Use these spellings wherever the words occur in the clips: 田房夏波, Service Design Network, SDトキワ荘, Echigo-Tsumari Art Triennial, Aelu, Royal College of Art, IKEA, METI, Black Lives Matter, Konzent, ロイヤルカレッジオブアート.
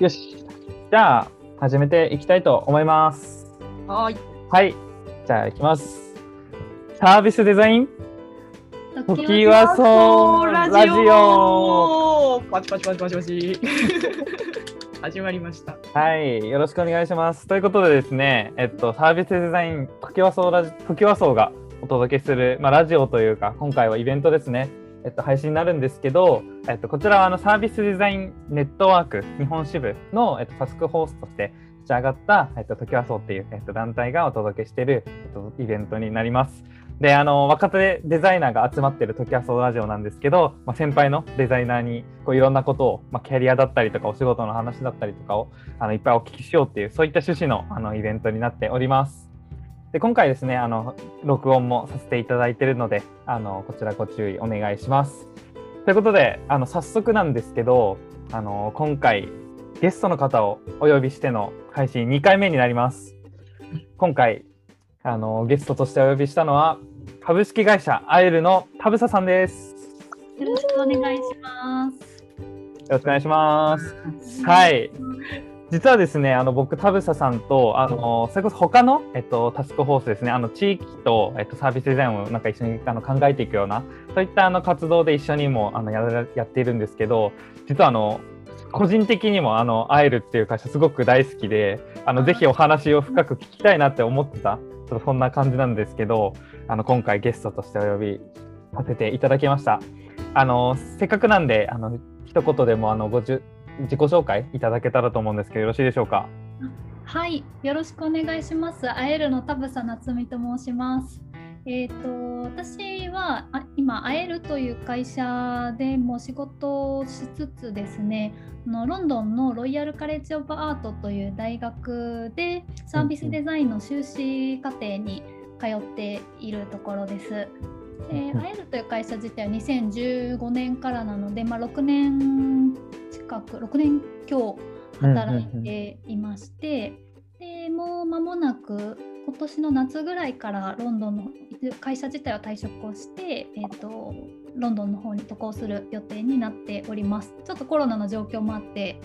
よし、じゃあ始めていきたいと思います。はい、はい、じゃあいきます。サービスデザイン時はそうラジオ、パチパチパチパチパチ始まりました。はい、よろしくお願いします。ということでですね、サービスデザイン時はそうがお届けする、ラジオというか、今回はイベントですね、配信になるんですけど、こちらはサービスデザインネットワーク日本支部の、タスクホースとして立ち上がった、時はそうっていう、団体がお届けしている、イベントになります。で、若手デザイナーが集まっている時はそうラジオなんですけど、先輩のデザイナーにこういろんなことを、キャリアだったりとかお仕事の話だったりとかをいっぱいお聞きしようっていう、そういった趣旨の、イベントになっております。で、今回ですね、録音もさせていただいているので、こちらご注意お願いします。ということで、早速なんですけど、今回ゲストの方をお呼びしての配信2回目になります。今回、ゲストとしてお呼びしたのは、株式会社アイルの田房さんです。よろしくお願いします。よろしくお願いします。はい。実はですね、僕、田房さんと、それこそ他の、タスクフォースですね、地域と、サービスデザインをなんか一緒に考えていくような、そういった活動で一緒にもやっているんですけど、実は個人的にもアイルっていう会社すごく大好きで、ぜひお話を深く聞きたいなって思ってた、ちょっとそんな感じなんですけど、今回ゲストとしてお呼びさせていただきました。せっかくなんで、一言でも自己紹介いただけたらと思うんですけど、よろしいでしょうか。はい、よろしくお願いします。アエルの田房夏美と申します。私は今アエルという会社でも仕事をしつつですね、ロンドンのロイヤルカレッジオブアートという大学でサービスデザインの修士課程に通っているところです。アエルという会社自体は2015年からなので、6年強働いていまして、でもう間もなく今年の夏ぐらいからロンドンの会社自体は退職をして、ロンドンの方に渡航する予定になっております。ちょっとコロナの状況もあって、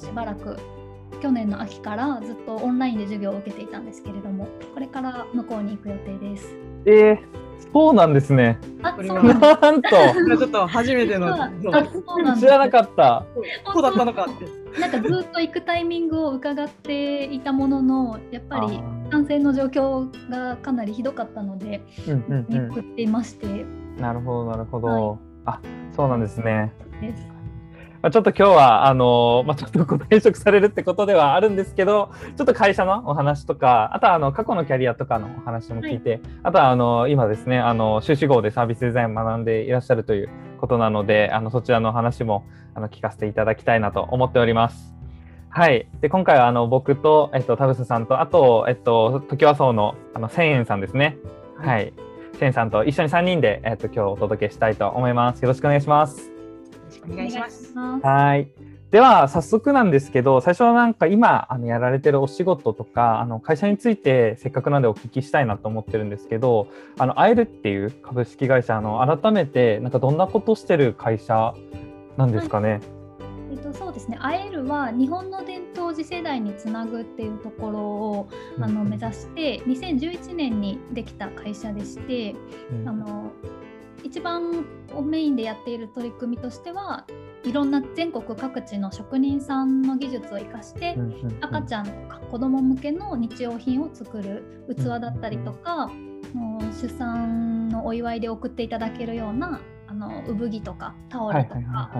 しばらく去年の秋からずっとオンラインで授業を受けていたんですけれども、これから向こうに行く予定です。そうなんですね。なんとちょっと初めての知らなかった。そうだったのかってなんかずっと行くタイミングを伺っていたものの、やっぱり感染の状況がかなりひどかったので送っていまして、なるほどなるほど、はい、そうなんですね。ちょっと今日はちょっとご退職されるってことではあるんですけど、ちょっと会社のお話とか、あとは過去のキャリアとかのお話も聞いて、はい、あとは今ですね、修士号でサービスデザインを学んでいらっしゃるということなので、そちらの話も聞かせていただきたいなと思っております。はい、で今回は僕と、田房さんと、あと、時はそうの千円さんですね、はい、千円さんと一緒に3人で、今日お届けしたいと思います。よろしくお願いします。お願いします。はい、では早速なんですけど、最初はなんか今やられてるお仕事とか会社についてせっかくなんでお聞きしたいなと思ってるんですけど、アイルっていう株式会社改めてなんかどんなことしてる会社なんですかね。はい、そうですね、アイルは日本の伝統を次世代につなぐっていうところを目指して2011年にできた会社でして、一番メインでやっている取り組みとしては、いろんな全国各地の職人さんの技術を生かして赤ちゃんとか子ども向けの日用品を作る、器だったりとか、出産のお祝いで送っていただけるような産着とかタオルとか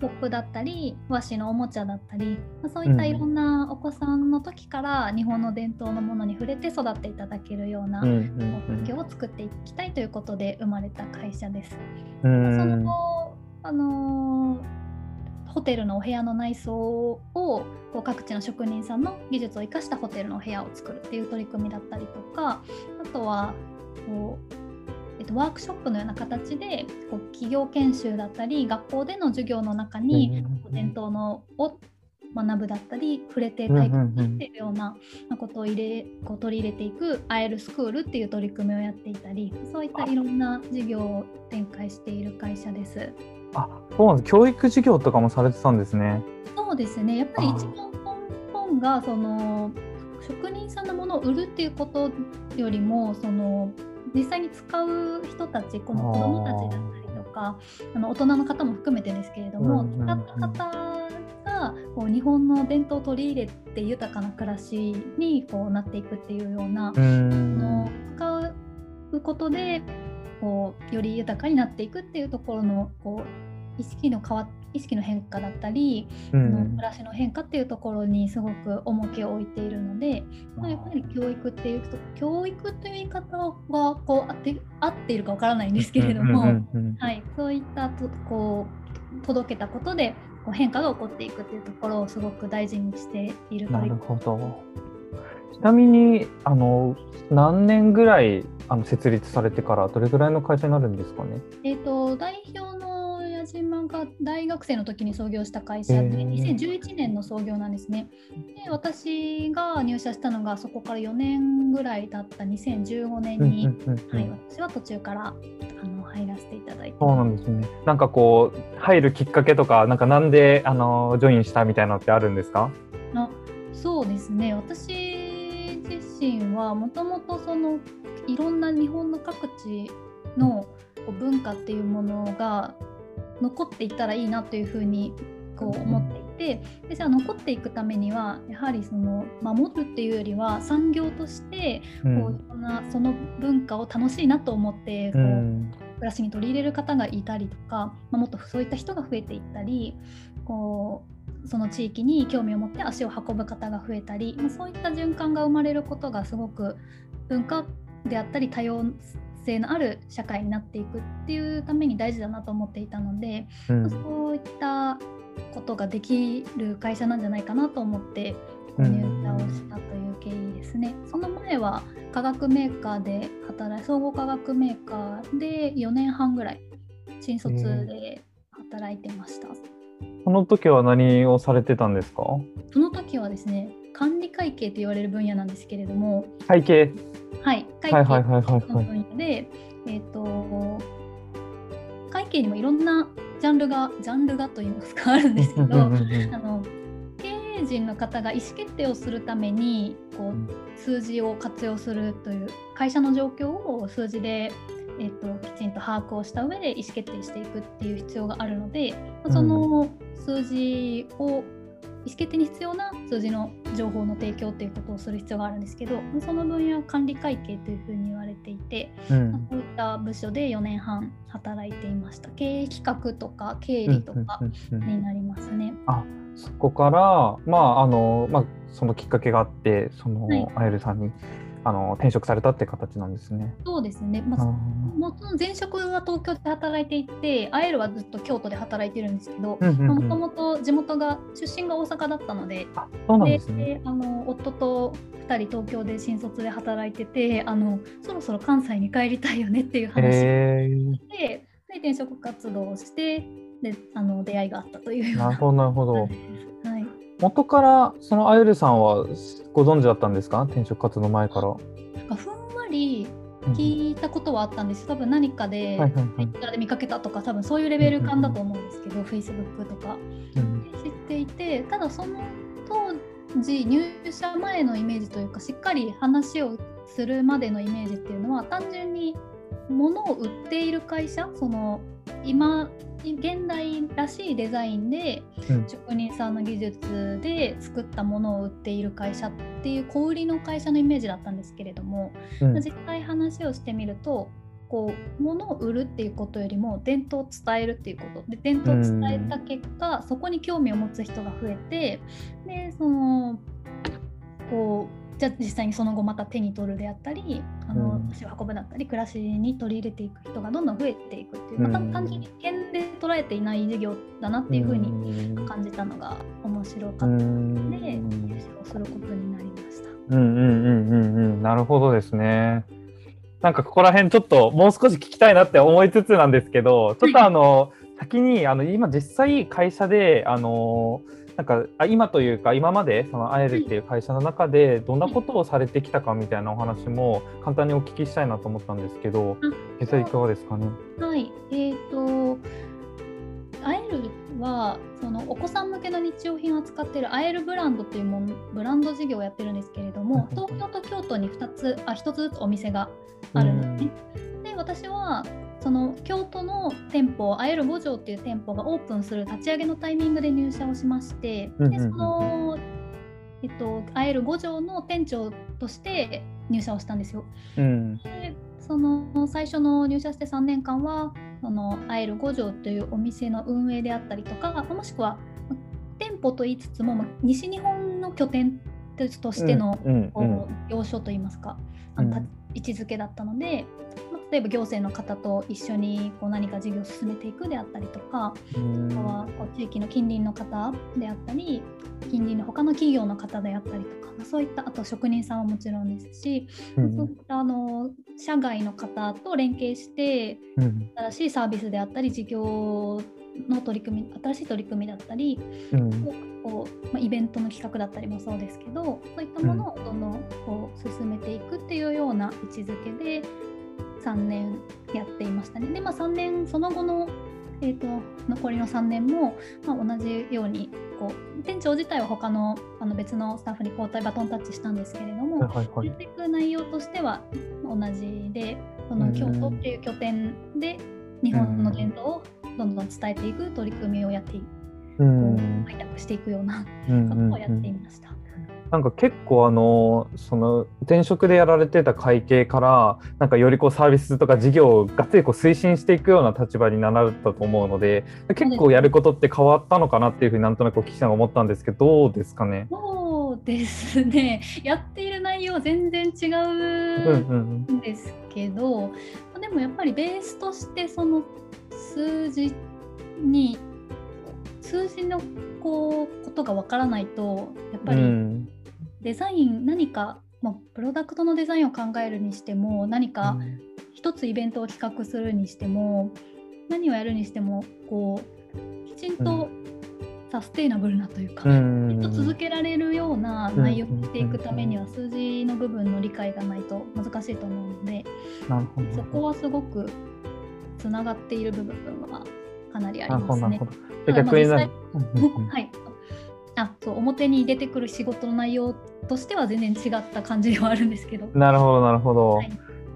ポップだったり和紙のおもちゃだったり、そういったいろんなお子さんの時から日本の伝統のものに触れて育っていただけるような環境を作っていきたいということで生まれた会社です。その後ホテルのお部屋の内装を各地の職人さんの技術を生かしたホテルのお部屋を作るっていう取り組みだったりとか、あとはワークショップのような形で企業研修だったり学校での授業の中に伝統のを学ぶだったり触れて体験しているようなことを取り入れていくアイルスクールっていう取り組みをやっていたり、そういったいろんな授業を展開している会社です。あ、そうなんです。教育事業とかもされてたんですね。そうですね。やっぱり一番根本がその職人さんのものを売るっていうことよりも、その実際に使う人たち、この子どもたちだったりとか、大人の方も含めてですけれども、うんうんうん、使った方がこう日本の伝統を取り入れて豊かな暮らしにこうなっていくっていうような、使うことでこうより豊かになっていくっていうところのこう意識の変化だったり、暮らしの変化っていうところにすごく重きを置いているので、やっぱり教育という言い方がこう合っているかわからないんですけれども、はい、そういったこう届けたことでこう変化が起こっていくっていうところをすごく大事にしている。なるほど。ちなみに何年ぐらい設立されてからどれぐらいの会社になるんですかね。代表の矢島が大学生の時に創業した会社で、2011年の創業なんですね。で、私が入社したのがそこから4年ぐらい経った2015年に、私は途中から入らせていただいて。そうなんですね。なんかこう入るきっかけとか、なんでジョインしたみたいなのってあるんですか？そうですね。私自身はもともといろんな日本の各地の文化っていうものが残っていったらいいなというふうにこう思っていて、で、じゃあ残っていくためにはやはり守るっていうよりは産業としてこう、その文化を楽しいなと思ってこう、暮らしに取り入れる方がいたりとか、もっとそういった人が増えていったり、こうその地域に興味を持って足を運ぶ方が増えたり、そういった循環が生まれることがすごく文化であったり多様性のある社会になっていくっていうために大事だなと思っていたので、そういったことができる会社なんじゃないかなと思って入社をしたという経緯ですね。その前は化学メーカーで総合化学メーカーで4年半ぐらい新卒で働いてました。その時は何をされてたんですか？その時はですね、管理会計と言われる分野なんですけれども、会計の分野で、会計にもいろんなジャンルがといいますかあるんですけど、経営陣の方が意思決定をするためにこう数字を活用するという、会社の状況を数字で、きちんと把握をした上で意思決定していくっていう必要があるので、その数字を意思決定に必要な数字の情報の提供ということをする必要があるんですけど、その分野は管理会計というふうに言われていて、そういった部署で4年半働いていました。経営企画とか経理とかになりますね。そこから、そのきっかけがあってあやるさんに転職されたって形なんですね。そうですね。前職は東京で働いていて、あやるはずっと京都で働いてるんですけど、もともと出身が大阪だったので、そうなんですね。で、夫と2人東京で新卒で働いてて、そろそろ関西に帰りたいよねっていう話で転職活動をして、で出会いがあったというような。なるほど。元からあやるさんはご存知だったんですか？転職活動前から。なんかふんわり聞いたことはあったんです。多分何かでTwitterで見かけたとか、多分そういうレベル感だと思うんですけど、Facebook とか知っていて、ただその当時入社前のイメージというか、しっかり話をするまでのイメージっていうのは、単純に物を売っている会社、現代らしいデザインで、職人さんの技術で作ったものを売っている会社っていう小売りの会社のイメージだったんですけれども、実際話をしてみると、こう物を売るっていうことよりも伝統を伝えるっていうことで、伝統を伝えた結果、そこに興味を持つ人が増えて、でじゃあ実際にその後また手に取るであったり、足を運ぶだったり、暮らしに取り入れていく人がどんどん増えていくっていう、単純に点で捉えていない事業だなっていうふうに感じたのが面白かったので、入社をすることになりました。なるほどですね。なんかここら辺ちょっともう少し聞きたいなって思いつつなんですけど、ちょっと先に今実際会社でなんか今というか今まであやるっていう会社の中でどんなことをされてきたかみたいなお話も簡単にお聞きしたいなと思ったんですけど、実際いかがですかね。はい、はそのお子さん向けの日用品を扱っているアエルブランドというブランド事業をやってるんですけれども、東京と京都に1つずつお店があるんですね、うん、で私はその京都の店舗アエル五条っていう店舗がオープンする立ち上げのタイミングで入社をしまして、でその、アエル五条の店長として入社をしたんですよ、うん、でその最初の入社して3年間はそのアエル五条というお店の運営であったりとか、もしくは店舗と言いつつも西日本の拠点としての要所といいますか、位置づけだったので、例えば行政の方と一緒にこう何か事業を進めていくであったりとか、あとは地域の近隣の方であったり近隣の他の企業の方であったりとか、そういったあと職人さんはもちろんですし、そういった社外の方と連携して新しいサービスであったり事業の取り組み、新しい取り組みだったり、こうイベントの企画だったりもそうですけど、そういったものをどんどんこう進めていくっていうような位置づけで3年やっていましたね。で、3年その後の、残りの3年も、同じようにこう店長自体は他の、別のスタッフに交代バトンタッチしたんですけれども、やっていく内容としては同じで、その京都っていう拠点で日本の伝統をどんどん伝えていく取り組みをやっていく、開拓していくようなことをやっていました。なんか結構その転職でやられてた会計から、なんかよりこうサービスとか事業をがっつりこう推進していくような立場になられたと思うので、結構やることって変わったのかなっていうふうになんとなくお聞きしたのが思ったんですけど、どうですかね。そうですね、やっている内容は全然違うんですけど、でもやっぱりベースとしてその数字のことがわからないと、やっぱり、デザイン、何か、プロダクトのデザインを考えるにしても、何か一つイベントを企画するにしても、何をやるにしてもきちんとサステイナブルなというか、きっと続けられるような内容にしていくためには、数字の部分の理解がないと難しいと思うので、そこはすごくつながっている部分はかなりありますね。逆に表に出てくる仕事の内容としては全然違った感じではあるんですけど。なるほどなるほど、はい、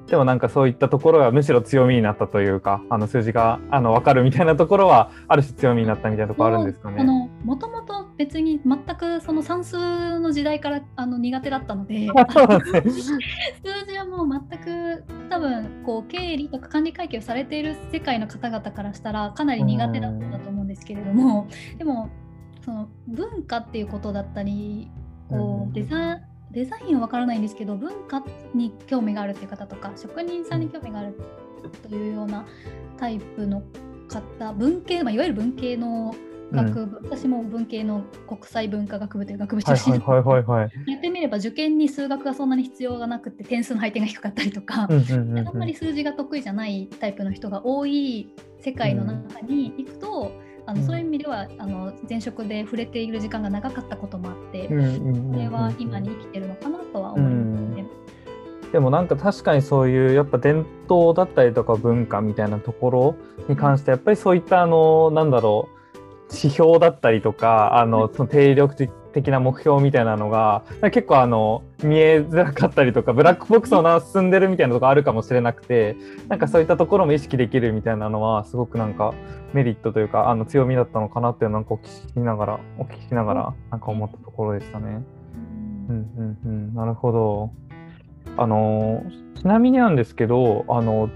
でもなんかそういったところがむしろ強みになったというか、数字が分かるみたいなところはある種強みになったみたいなところあるんですかね。もともと別に全くその算数の時代から苦手だったので数字はもう全く多分経理とか管理会計をされている世界の方々からしたらかなり苦手だったと思うんですけれども、でもその文化っていうことだったり、デザインは分からないんですけど、文化に興味があるっていう方とか職人さんに興味があるというようなタイプの方、文系、いわゆる文系の学部、私も文系の国際文化学部という学部出身、やってみれば受験に数学がそんなに必要がなくて点数の配点が低かったりとか、あんまり数字が得意じゃないタイプの人が多い世界の中に行くと、そういう意味では前職で触れている時間が長かったこともあって、それは今に生きてるのかなとは思いますね。でもなんか確かにそういうやっぱ伝統だったりとか文化みたいなところに関してやっぱりそういった指標だったりとか定力的な目標みたいなのが結構見えづらかったりとかブラックボックスを進んでるみたいなところあるかもしれなくて、なんかそういったところも意識できるみたいなのはすごくなんかメリットというか強みだったのかなってなんかお聞きしながらなんか思ったところでしたね。なるほど。ちなみになんですけど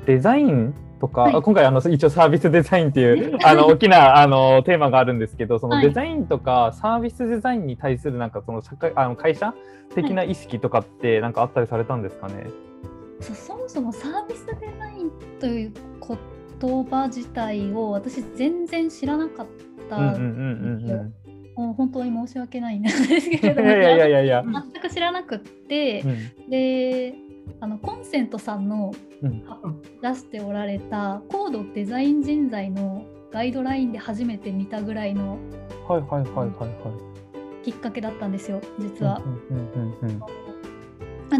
デザインとか、はい、今回一応サービスデザインっていう大きなテーマがあるんですけど、そのデザインとかサービスデザインに対するなんかその会社的な意識とかってなんかあったりされたんですかね。はい、そもそもサービスデザインという言葉自体を私全然知らなかったんですよ。本当に申し訳ないんですけれども全く知らなくって、でコンセントさんの出しておられた高度デザイン人材のガイドラインで初めて見たぐらいのきっかけだったんですよ、実は。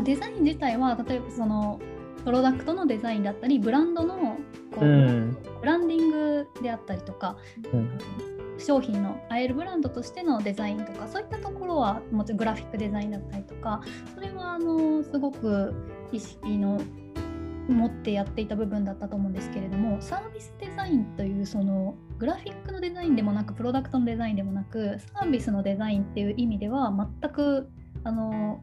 デザイン自体は例えばそのプロダクトのデザインだったりブランドのブランディングであったりとか、商品のアエルブランドとしてのデザインとかそういったところはもちろんグラフィックデザインだったりとか、それはすごく意識の持ってやっていた部分だったと思うんですけれども、サービスデザインというそのグラフィックのデザインでもなくプロダクトのデザインでもなくサービスのデザインっていう意味では全く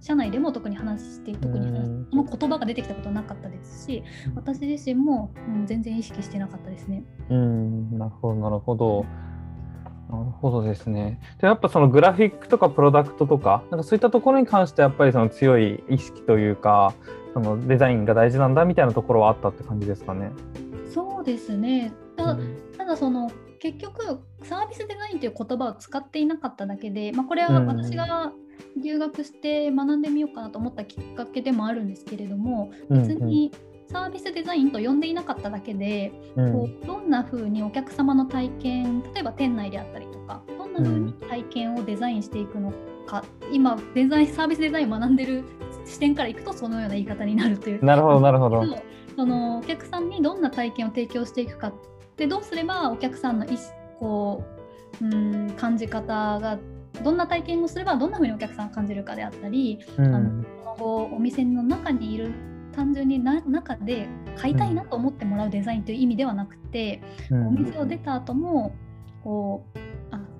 社内でも特に言葉が出てきたことはなかったですし、私自身も、全然意識してなかったですね。なるほどなるほどなるほどですね。でやっぱそのグラフィックとかプロダクトとか、 なんかそういったところに関してやっぱりその強い意識というかそのデザインが大事なんだみたいなところはあったって感じですかね。そうですね。ただその結局サービスデザインという言葉を使っていなかっただけで、これは私が留学して学んでみようかなと思ったきっかけでもあるんですけれども、別にサービスデザインと呼んでいなかっただけで、どんな風にお客様の体験、例えば店内であったりとかどんな風に体験をデザインしていくのか、今サービスデザインを学んでる視点からいくとそのような言い方になるという。なるほどなるほど。そのお客さんにどんな体験を提供していくかで、どうすればお客さんの感じ方が、どんな体験をすればどんな風にお客さんを感じるかであったり、お店の中にいる単純に中で買いたいなと思ってもらうデザインという意味ではなくて、お店を出た後も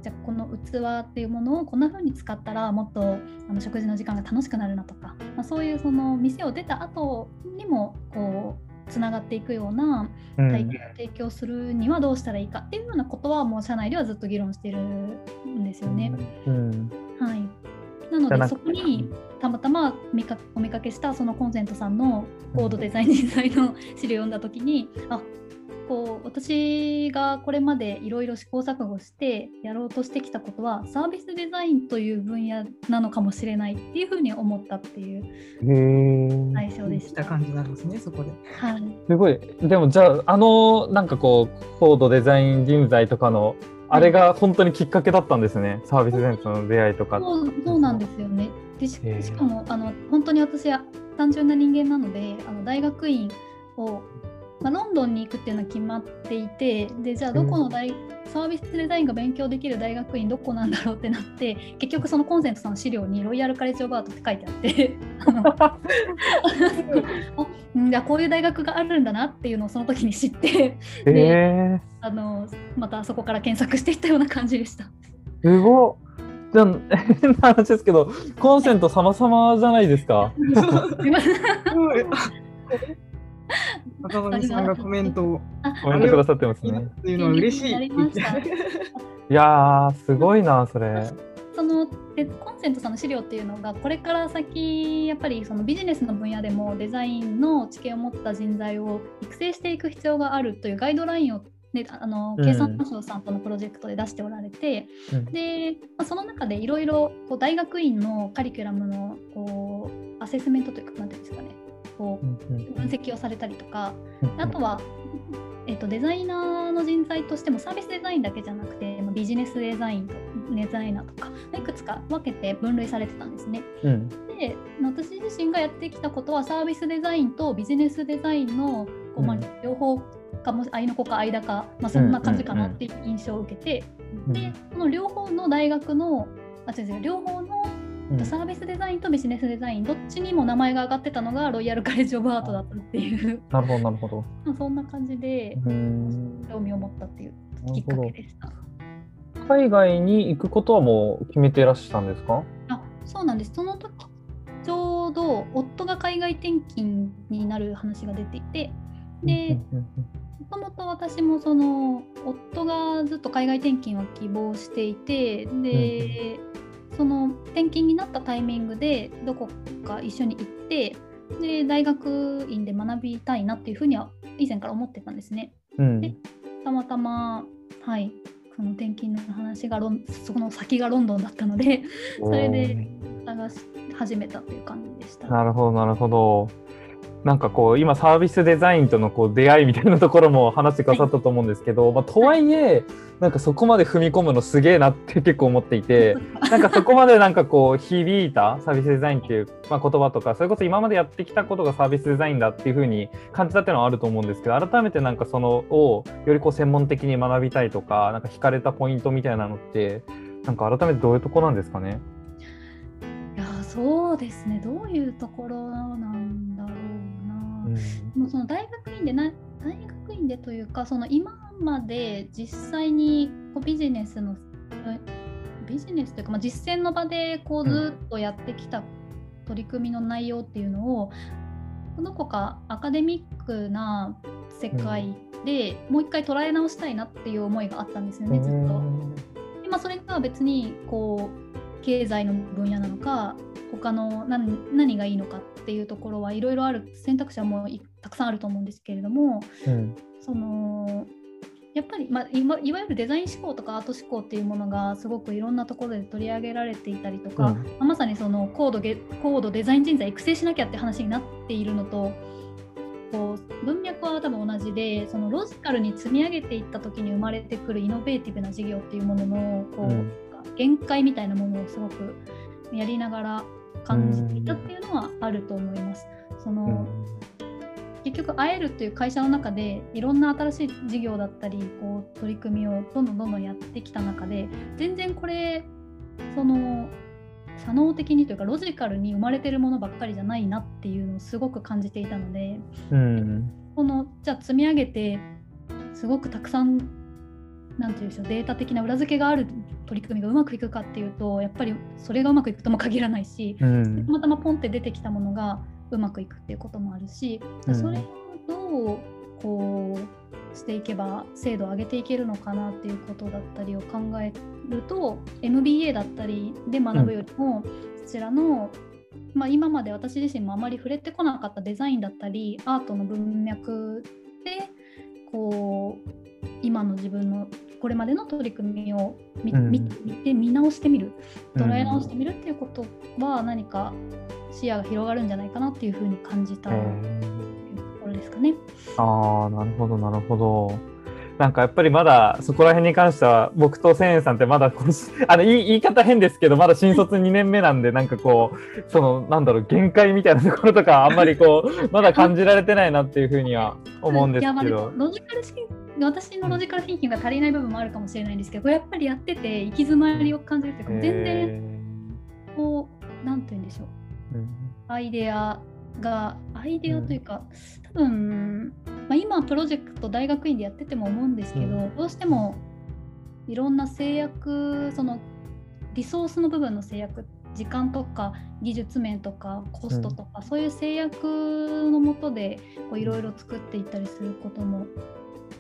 じゃあこの器っていうものをこんな風に使ったらもっと食事の時間が楽しくなるなとか、そういうその店を出た後にもつながっていくような体験を提供するにはどうしたらいいかっていうようなことはもう社内ではずっと議論してるんですよね。はい、なのでそこにたまたまお見かけしたそのコンセントさんの高度デザイン人材の資料を読んだ時に、私がこれまでいろいろ試行錯誤してやろうとしてきたことはサービスデザインという分野なのかもしれないっていうふうに思ったっていう内緒でした感じなんですね、そこで。はい、すごい。でもじゃあなんか高度デザイン人材とかのあれが本当にきっかけだったんですね、サービスデザインとの出会いとか。そうなんですよね。でしかも本当に私は単純な人間なので大学院をロンドンに行くっていうのは決まっていて、でじゃあどこのサービスデザインが勉強できる大学院どこなんだろうってなって、結局そのコンセントさんの資料にロイヤルカレッジオブアートって書いてあってじゃあこういう大学があるんだなっていうのをその時に知ってで、またそこから検索していったような感じでした。すごい。じゃあ変な話ですけどコンセント様々じゃないですか。赤羽さんがコメントをコメントくださってますね。っていうのは嬉しい。いやーすごいなそれ。コンセントさんの資料っていうのがこれから先やっぱりそのビジネスの分野でもデザインの知見を持った人材を育成していく必要があるというガイドラインを経産省さんとのプロジェクトで出しておられて、でその中でいろいろ大学院のカリキュラムのアセスメントというかなんていうんですかね、分析をされたりとか、あとは、デザイナーの人材としてもサービスデザインだけじゃなくてビジネスデザインとデザイナーとかいくつか分けて分類されてたんですね。で私自身がやってきたことはサービスデザインとビジネスデザインの両方かも愛の子か間か、そんな感じかなっていう印象を受けて、でこの両方の大学の両方のサービスデザインとビジネスデザインどっちにも名前が上がってたのがロイヤルカレッジオブアートだったっていう。なるほどなるほど。そんな感じで興味を持ったっていうきっかけでした。海外に行くことはもう決めていらっしゃったんですか？そうなんです。その時ちょうど夫が海外転勤になる話が出ていて、でもともと私もその夫がずっと海外転勤は希望していて、で、その転勤になったタイミングでどこか一緒に行って、で大学院で学びたいなっていうふうには以前から思ってたんですね。でたまたま、その転勤の話がそこの先がロンドンだったのでそれで探し始めたという感じでした。なるほどなるほど。なんかこう今サービスデザインとのこう出会いみたいなところも話してくださったと思うんですけど、まあ、とはいえなんかそこまで踏み込むのすげえなって結構思っていて、なんかそこまでなんかこう響いたサービスデザインっていう、まあ、言葉とかそれこそ今までやってきたことがサービスデザインだっていう風に感じたっていうのはあると思うんですけど、改めてなんかそのをよりこう専門的に学びたいとか、なんか惹かれたポイントみたいなのってなんか改めてどういうところなんですかね。いやそうですね、どういうところなんだろうな、うん、もうその大学院でというか、その今まで実際にこうビジネスというか、まあ、実践の場でこうずっとやってきた取り組みの内容っていうのを、うん、どこかアカデミックな世界でもう一回捉え直したいなっていう思いがあったんですよね、ずっと。で、まあ、それが別にこう経済の分野なのか他の 何がいいのかっていうところはいろいろある、選択肢はもうたくさんあると思うんですけれども、うん、そのやっぱり、まあ、いわゆるデザイン思考とかアート思考っていうものがすごくいろんなところで取り上げられていたりとか、うん、まさにその高度デザイン人材育成しなきゃって話になっているのと、こう文脈は多分同じで、そのロジカルに積み上げていった時に生まれてくるイノベーティブな事業っていうもののこう、うん、限界みたいなものをすごくやりながら感じていたっていうのはあると思います。その、結局会えるという会社の中でいろんな新しい事業だったりこう取り組みをどんどんやってきた中で、全然これその作能的にというかロジカルに生まれてるものばっかりじゃないなっていうのをすごく感じていたので、うん、このじゃあ積み上げてすごくたくさんなんていうでしょう、データ的な裏付けがある取り組みがうまくいくかっていうと、やっぱりそれがうまくいくとも限らないし、うん、たまたまポンって出てきたものがうまくいくっていうこともあるし、それをどうこうしていけば精度を上げていけるのかなっていうことだったりを考えると、 MBA だったりで学ぶよりも、そちらの、まあ、今まで私自身もあまり触れてこなかったデザインだったりアートの文脈でこう今の自分のこれまでの取り組みを見て見直してみる、捉え直してみるっていうことは何か視野が広がるんじゃないかなっていうふうに感じたところですかね。あー、なるほどなるほど。なんかやっぱりまだそこら辺に関しては僕と千円さんってまだ言い方変ですけど、まだ新卒2年目なんで、なんかこうそのなんだろう、限界みたいなところとかあんまりこうまだ感じられてないなっていうふうには思うんですけど、私のロジカルシンキングが足りない部分もあるかもしれないんですけど、やっぱりやってて行き詰まりを感じるというか、全然こうなんて言うんでしょう、アイデアというか、多分、まあ、今プロジェクト大学院でやってても思うんですけど、どうしてもいろんな制約、そのリソースの部分の制約、時間とか技術面とかコストとか、そういう制約のもとでいろいろ作っていったりすることも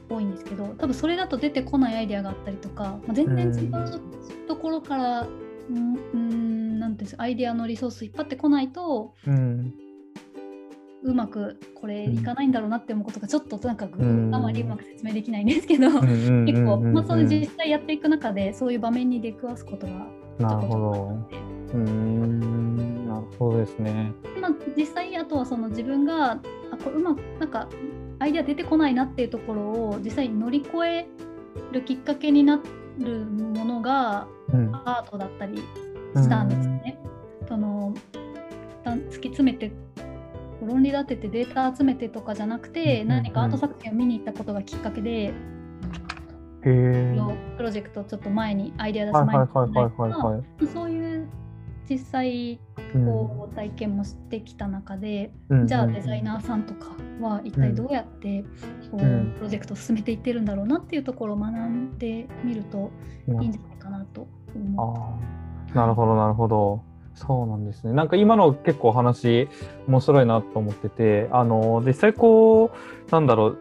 多いんですけど、多分それだと出てこないアイデアがあったりとか、まあ、全然違うところから、なんていうんですか、アイデアのリソース引っ張ってこないと、うまくこれいかないんだろうなって思うことがちょっとなんかあまりうまく説明できないんですけど、結構、まあ、その実際やっていく中でそういう場面に出くわすことがちょこちょこあって。なるほどですね。まあ、実際あとはその自分がこれうまくなんかアイデア出てこないなっていうところを実際に乗り越えるきっかけになるものがアートだったりしたんですね。その突き詰めて論理立ててデータ集めてとかじゃなくて、何かアート作品を見に行ったことがきっかけで、プロジェクトちょっと前にアイデア出す前にそういう実際こう体験もしてきた中で、じゃあデザイナーさんとかは一体どうやってこうプロジェクトを進めていってるんだろうなっていうところを学んでみるといいんじゃないかなと思って。なるほどなるほど、そうなんですね。なんか今の結構話面白いなと思ってて、実際こうなんだろう、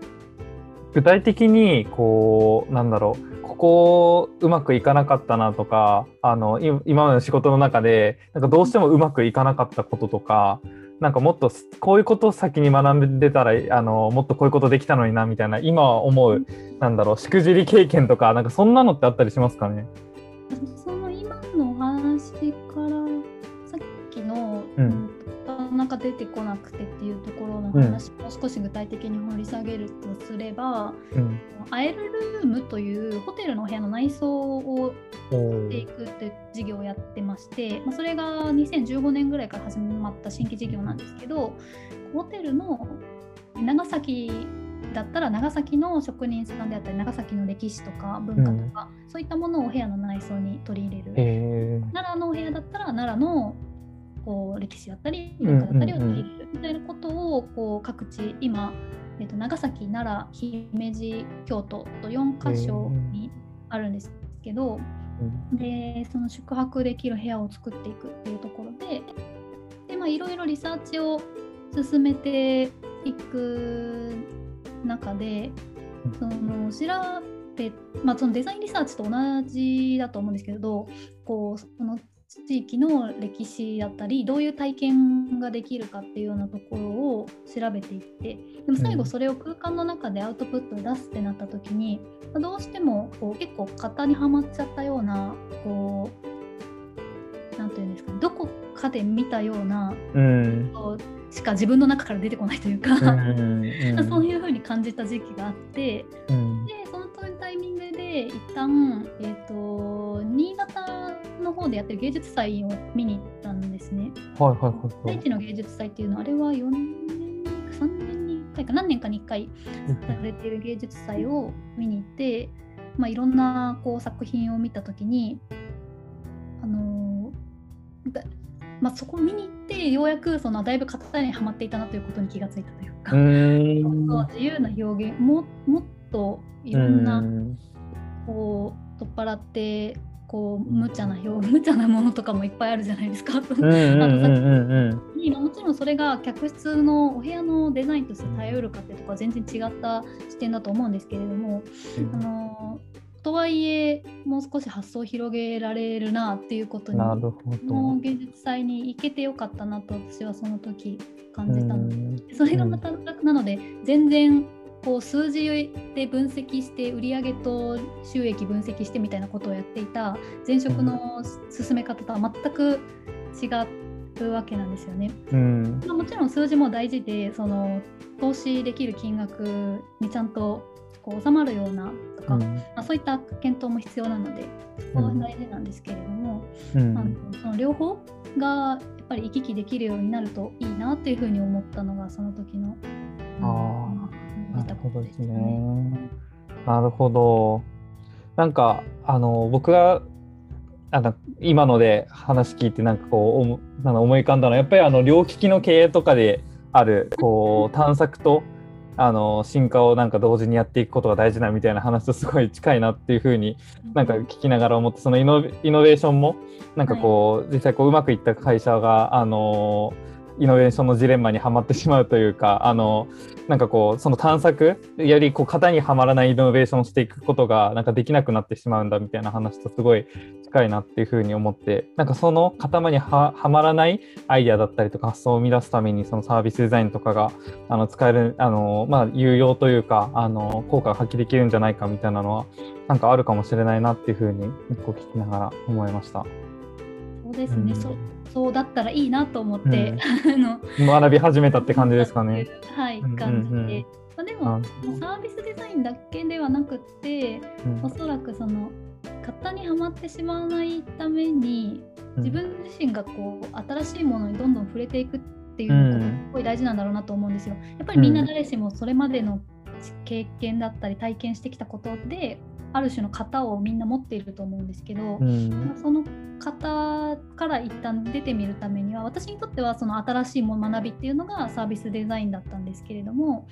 具体的にこうなんだろう、ここうまくいかなかったなとか、今までの仕事の中でなんかどうしてもうまくいかなかったこととか、なんかもっとこういうことを先に学んでたらもっとこういうことできたのになみたいな、今思うなんだろう、しくじり経験とか、なんかそんなのってあったりしますかね。その今のお話からさっきの、なんか出てこなくてっていうところの話を少し具体的に掘り下げるとすれば、うん、アエルルームというホテルのお部屋の内装をやっていくっていう事業をやってまして、それが2015年ぐらいから始まった新規事業なんですけど、ホテルの長崎だったら長崎の職人さんであったり長崎の歴史とか文化とか、そういったものをお部屋の内装に取り入れる、奈良のお部屋だったら奈良のこう歴史だったり文化だったりを取り入れるみたいなことをこう各地今、長崎、奈良、姫路、京都と4箇所にあるんですけど、でその宿泊できる部屋を作っていくっていうところで、いろいろリサーチを進めていく中で、その調べ、そのデザインリサーチと同じだと思うんですけど、こうその地域の歴史だったりどういう体験ができるかっていうようなところを調べていって、でも最後それを空間の中でアウトプットを出すってなった時に、どうしてもこう結構型にはまっちゃったような、こうなんていうんですか、どこかで見たような、しか自分の中から出てこないというか、そういう風に感じた時期があって、でそのタイミングで一旦、新潟の方でやってる芸術祭を見に行ったんですね。大地の芸術祭っていうのは、あれは4年3年に1回か何年かに1回されてる芸術祭を見に行って、いろんなこう作品を見たときに、そこを見に行ってようやくそのだいぶ型にはまっていたなということに気がついたというか、自由な表現、もっといろんなこう取っ払ってこう無茶なものとかもいっぱいあるじゃないですか。もちろんそれが客室のお部屋のデザインとして耐えうるかってとか全然違った視点だと思うんですけれども、とはいえもう少し発想を広げられるなっていうことに、もう芸術祭に行けてよかったなと私はその時感じたので、それがまたなので、全然こう数字で分析して売上と収益分析してみたいなことをやっていた前職の進め方とは全く違うわけなんですよね。もちろん数字も大事で、その投資できる金額にちゃんと収まるようなとか、そういった検討も必要なので、そこは大事なんですけれども、その両方がやっぱり行き来できるようになるといいなっていうふうに思ったのがその時の、なるほどですね。なるほど。なんか僕が今ので話聞いて思い浮かんだのは、やっぱり両利きの経営とかであるこう探索と進化を同時にやっていくことが大事だみたいな話とすごい近いなっていうふうに聞きながら思って、そのイノベーションも実際うまくいった会社がイノベーションのジレンマにはまってしまうというか、その探索より型にはまらないイノベーションをしていくことができなくなってしまうんだみたいな話とすごい近いなっていうふうに思って、その型にはまらないアイデアだったりとか発想を生み出すために、そのサービスデザインとかが使える有用というか効果が発揮できるんじゃないかみたいなのはあるかもしれないなっていうふうに聞きながら思いました。そうですね、そうだったらいいなと思って、学び始めたって感じですかね。はい、感じで、でもサービスデザインだけではなくって、おそらくその型にはまってしまわないために、自分自身がこう新しいものにどんどん触れていくっていうことがすごい大事なんだろうなと思うんですよ。やっぱりみんな誰しもそれまでの経験だったり体験してきたことで、ある種の型をみんな持っていると思うんですけど、その型から一旦出てみるためには、私にとってはその新しい学びっていうのがサービスデザインだったんですけれども、も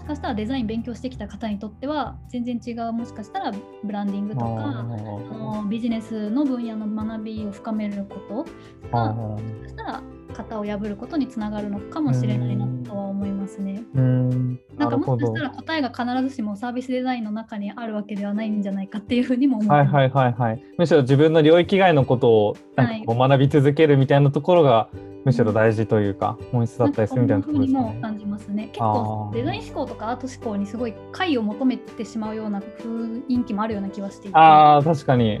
しかしたらデザイン勉強してきた方にとっては全然違う、もしかしたらブランディングとかビジネスの分野の学びを深めることが、もしかしたら型を破ることにつながるのかもしれないなとは思いますね。もしかしたら答えが必ずしもサービスデザインの中にあるわけではないんじゃないかっていうふうにも思います。むしろ自分の領域外のことを学び続けるみたいなところがむしろ大事というか、本質だったりするみたいなところですね。そういうふうにも感じますね。結構デザイン思考とかアート思考にすごい解を求めてしまうような雰囲気もあるような気はしていて、確かに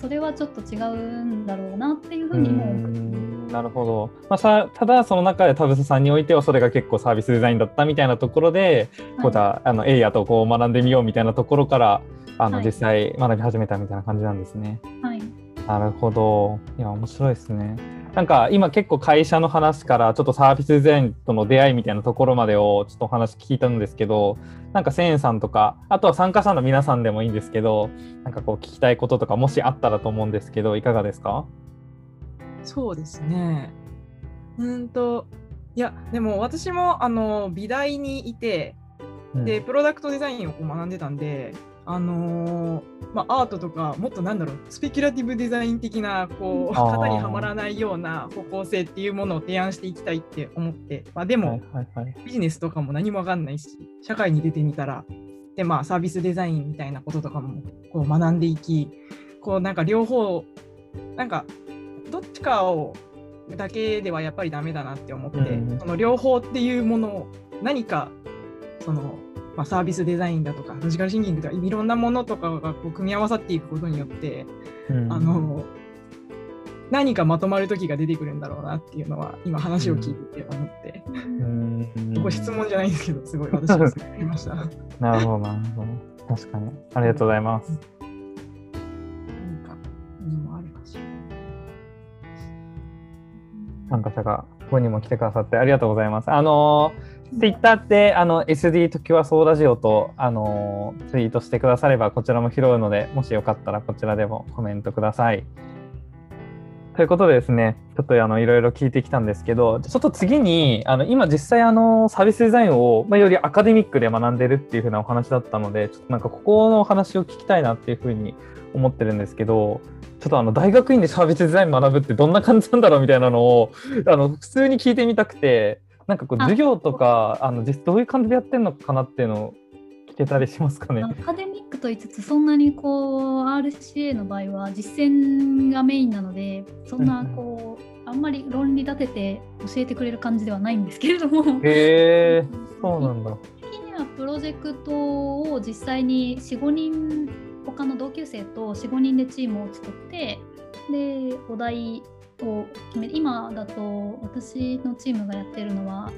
それはちょっと違うんだろうなっていうふうにも思います。なるほど、まあ、ただその中で田臥さんにおいてはそれが結構サービスデザインだったみたいなところで、はい、こうだエイヤーとこう学んでみようみたいなところからはい、実際学び始めたみたいな感じなんですね。はい、なるほど。いや面白いですね。なんか今結構会社の話からちょっとサービスデザインとの出会いみたいなところまでをちょっとお話聞いたんですけど、なんか千円さんとかあとは参加者の皆さんでもいいんですけど、なんかこう聞きたいこととかもしあったらと思うんですけどいかがですか？そうですね。いやでも私も美大にいてでプロダクトデザインを学んでたんで、アートとかもっとスペキュラティブデザイン的なこう型にはまらないような方向性っていうものを提案していきたいって思って、まあ、でも、はいはいはい、ビジネスとかも何も分かんないし社会に出てみたらで、まあ、サービスデザインみたいなこととかもこう学んでいきこうなんか両方なんかどっちかをだけではやっぱりダメだなって思って、うん、その両方っていうものを何かそのサービスデザインだとかロジカルシンキングとかいろんなものとかがこう組み合わさっていくことによって、うん、何かまとまる時が出てくるんだろうなっていうのは今話を聞いて思って、ご質問じゃないんですけどすごい私はすごい思いましたなるほどなるほど、確かにありがとうございます。参加者がここにも来てくださってありがとうございます。Twitter ってSD 時はそうラジオとツイートしてくださればこちらも拾うので、もしよかったらこちらでもコメントください。ということでですね、ちょっといろいろ聞いてきたんですけど、ちょっと次に今実際サービスデザインを、まあ、よりアカデミックで学んでるっていう風なお話だったので、ちょっとなんかここのお話を聞きたいなっていう風に思ってるんですけど、ちょっと大学院でサービスデザイン学ぶってどんな感じなんだろうみたいなのを普通に聞いてみたくて、なんかこう授業とか実どういう感じでやってるのかなっていうのを聞けたりしますかね。アカデミックと言いつつそんなにこう RCA の場合は実践がメインなのでそんなこう、あんまり論理立てて教えてくれる感じではないんですけれども。へーそうなんだ。基本的にはプロジェクトを実際に 4,5 人他の同級生と 4,5 人でチームを作ってでお題を決め今だと私のチームがやってるのは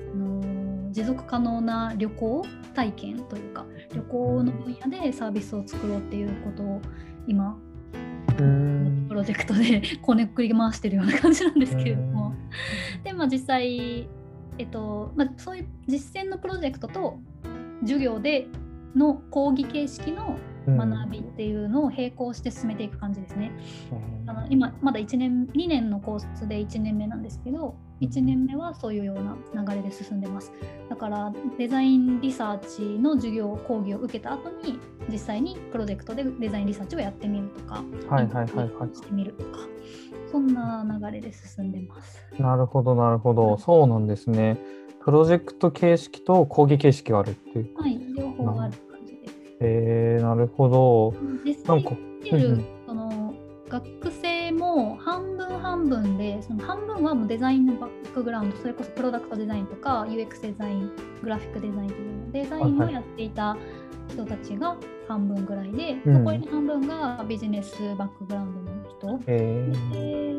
持続可能な旅行体験というか旅行の分野でサービスを作ろうっていうことを今プロジェクトでこねくり回してるような感じなんですけれどもで、まあ、実際、そういう実践のプロジェクトと授業での講義形式の学びっていうのを並行して進めていく感じですね。今まだ2年のコースで1年目なんですけど1年目はそういうような流れで進んでます。だからデザインリサーチの授業講義を受けた後に実際にプロジェクトでデザインリサーチをやってみるとか、はいはいはいはい、してみるとかそんな流れで進んでます。なるほどなるほど、はい、そうなんですね。プロジェクト形式と講義形式があるっていう、はい、両方がある。なるほど。実際その学生も半分半分でその半分はもうデザインのバックグラウンドそれこそプロダクトデザインとか UX デザイングラフィックデザインというデザインをやっていた人たちが半分ぐらいで、はい、残りの半分がビジネスバックグラウンドの人、で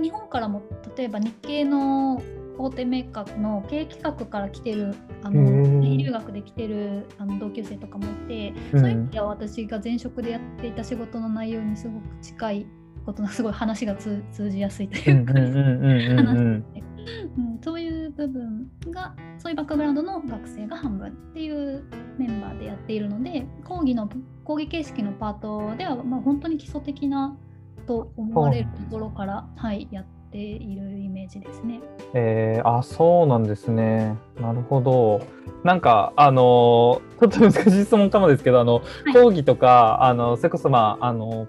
日本からも例えば日系の大手メーカーの経営企画から来てる留学で来てる同級生とかもいて、そういう意味では私が前職でやっていた仕事の内容にすごく近いことがすごい話が通じやすいというかそういう部分がそういうバックグラウンドの学生が半分っていうメンバーでやっているので講義形式のパートでは、まあ、本当に基礎的なと思われるところから、はい、やってているイメージですね。そうなんですね。なるほど。なんかちょっと難しい質問かもですけどはい、講義とかそれこそプ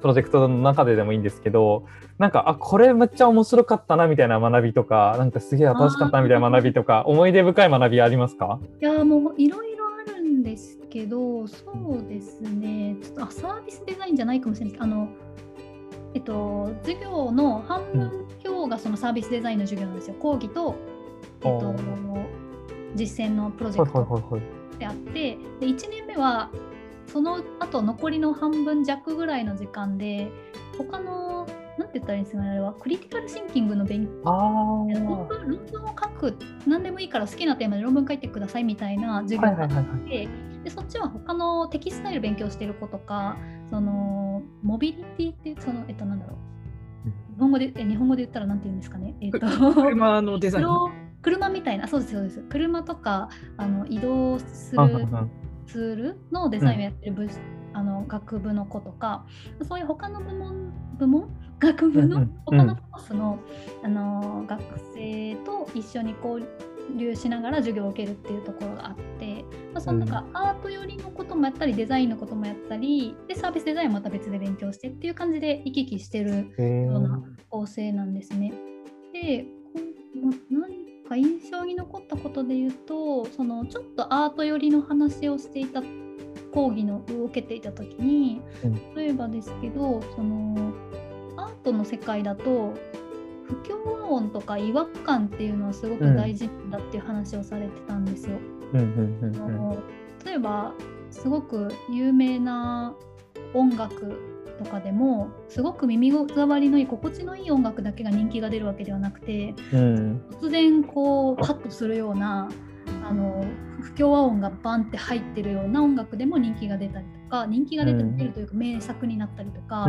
ロジェクトの中ででもいいんですけどなんかこれめっちゃ面白かったなみたいな学びとかなんかすげえ楽しかったみたいな学びとか思い出深い学びありますか？いやもういろいろあるんですけどそうですねちょっとサービスデザインじゃないかもしれないですけど授業の半分今日がそのサービスデザインの授業なんですよ。講義と、実践のプロジェクトであって、で1年目はその後残りの半分弱ぐらいの時間で他のなんて言ったらいいんですかね、あれはクリティカルシンキングの勉強、論文を書く、何でもいいから好きなテーマで論文書いてくださいみたいな授業があって、でそっちは他のテキスタイル勉強してる子とか、そのモビリティってそのなんだろう、日本語で言ったらなんて言うんですかね、車のデザイン、車みたいな、そうですそうです、車とか移動するツールのデザインをやってる学部の子とか、そういう他の学部の他のコースの、学生と一緒に交流しながら授業を受けるっていうところがあって、そのなんかアート寄りのこともやったりデザインのこともやったりで、サービスデザインもまた別で勉強してっていう感じで行き来してるような構成なんですね。で、何か印象に残ったことで言うと、そのちょっとアート寄りの話をしていた講義を受けていた時に、例えばですけど、そのアートの世界だと不協和音とか違和感っていうのはすごく大事だっていう話をされてたんですよ。例えばすごく有名な音楽とかでも、すごく耳障りのいい心地のいい音楽だけが人気が出るわけではなくて、突然こうパッとするような不協和音がバンって入ってるような音楽でも人気が出たりとか、人気が出てるというか名作になったりとか、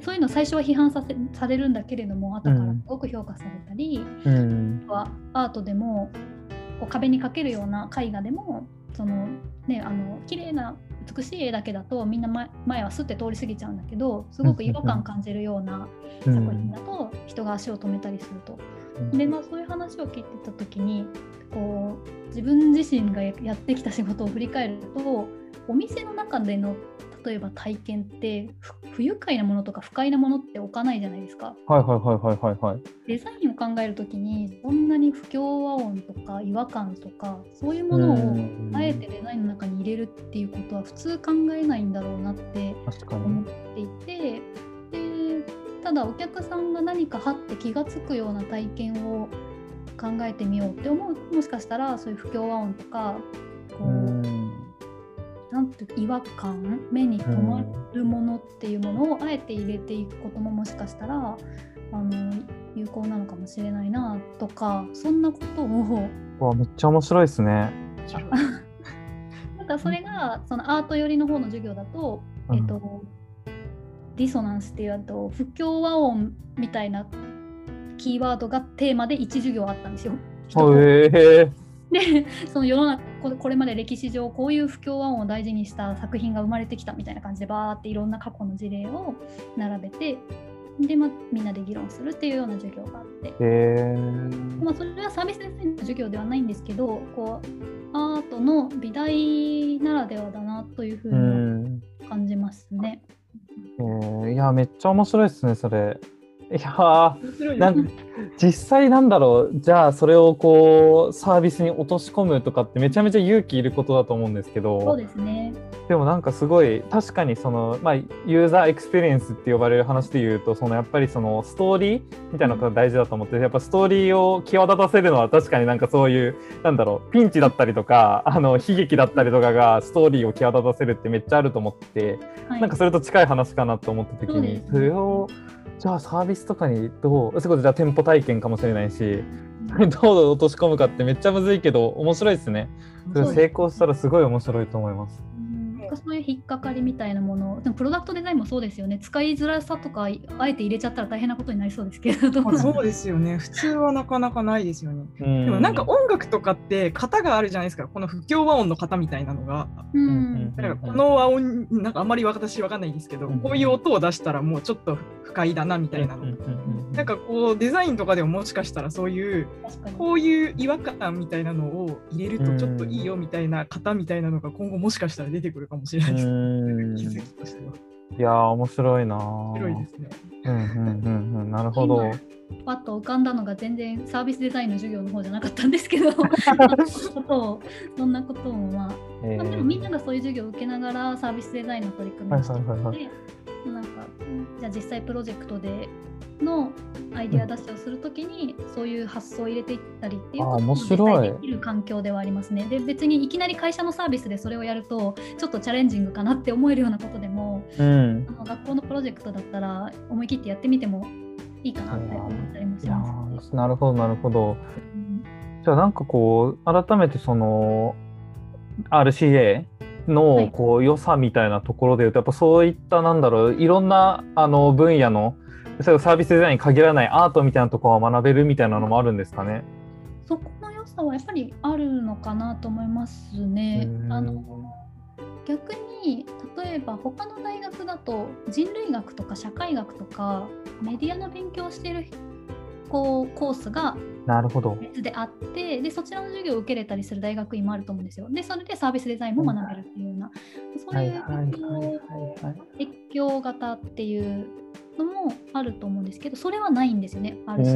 そういうの最初は批判されるんだけれども、後からすごく評価されたり、はアートでもこう壁にかけるような絵画でも、そのね、綺麗な美しい絵だけだとみんな 前はすって通り過ぎちゃうんだけど、すごく違和感感じるような作品だと人が足を止めたりすると。で、そういう話を聞いてた時に、こう自分自身がやってきた仕事を振り返ると、お店の中での例えば体験って不愉快なものとか不快なものって置かないじゃないですか。デザインを考えるときに、そんなに不協和音とか違和感とかそういうものをあえてデザインの中に入れるっていうことは普通考えないんだろうなって思っていて、でただお客さんが何かはって気がつくような体験を考えてみようって思う、もしかしたらそういう不協和音とかこう、なんて違和感、目に留まるものっていうものをあえて入れていくことも、もしかしたら有効なのかもしれないなとか、そんなことを。わ、めっちゃ面白いですね。なんかそれがそのアート寄りの方の授業だと、ディソナンスっていう不協和音みたいなキーワードがテーマで1授業あったんですよ。で、その世の中、これまで歴史上こういう不協和音を大事にした作品が生まれてきたみたいな感じで、バーっていろんな過去の事例を並べて、で、みんなで議論するっていうような授業があって、それはサービスデザインの授業ではないんですけど、こうアートの美大ならではだなというふうに感じますね。いや、めっちゃ面白いですね、それ。いや、実際なんだろう、じゃあそれをこうサービスに落とし込むとかってめちゃめちゃ勇気いることだと思うんですけど、そうですね。でもなんかすごい確かにその、ユーザーエクスペリエンスって呼ばれる話で言うと、そのやっぱりそのストーリーみたいなことが大事だと思って、やっぱストーリーを際立たせるのは確かになんかそういうなんだろう、ピンチだったりとか悲劇だったりとかがストーリーを際立たせるってめっちゃあると思って、なんかそれと近い話かなと思った時に、それをじゃあサービスとかにどう、それこそじゃあ店舗体験かもしれないし、どう落とし込むかってめっちゃむずいけど面白いですね。それ成功したらすごい面白いと思います。そういう引っかかりみたいなもの、でもプロダクトデザインもそうですよね。使いづらさとかあえて入れちゃったら大変なことになりそうですけど、そうですよね。普通はなかなかないですよね。でもなんか音楽とかって型があるじゃないですか。この不協和音の型みたいなのが、だからこの和音なんかあんまり私わかんないんですけど、こういう音を出したらもうちょっと不快だなみたいなの、なんかこうデザインとかでももしかしたらそういうこういう違和感みたいなのを入れるとちょっといいよみたいな型みたいなのが今後もしかしたら出てくるかももしれないです。気づきとしては。いやー、面白いな。面白いですね。なるほど。パッと浮かんだのが全然サービスデザインの授業の方じゃなかったんですけど、そんなこともでもみんながそういう授業を受けながらサービスデザインの取り組みをして、なんかじゃあ実際プロジェクトでのアイデア出しをするときに、うん、そういう発想を入れていったりっていうことも実際できる環境ではありますね。で、別にいきなり会社のサービスでそれをやるとちょっとチャレンジングかなって思えるようなことでも、うん、学校のプロジェクトだったら思い切ってやってみてもいいかなって思ったりもします、ね。なるほどなるほど、うん、じゃあなんかこう改めてその RCAのこう良さみたいなところでいうと、やっぱそういったなんだろう、いろんな分野のサービスデザインに限らないアートみたいなところを学べるみたいなのもあるんですかね。そこの良さはやっぱりあるのかなと思いますね。逆に例えば他の大学だと人類学とか社会学とかメディアの勉強をしているこうコースが別であって、でそちらの授業を受けれたりする大学院もあると思うんですよ。でそれでサービスデザインも学べるっていうような、そういう越境型っていうのもあると思うんですけど、それはないんですよね、あるし。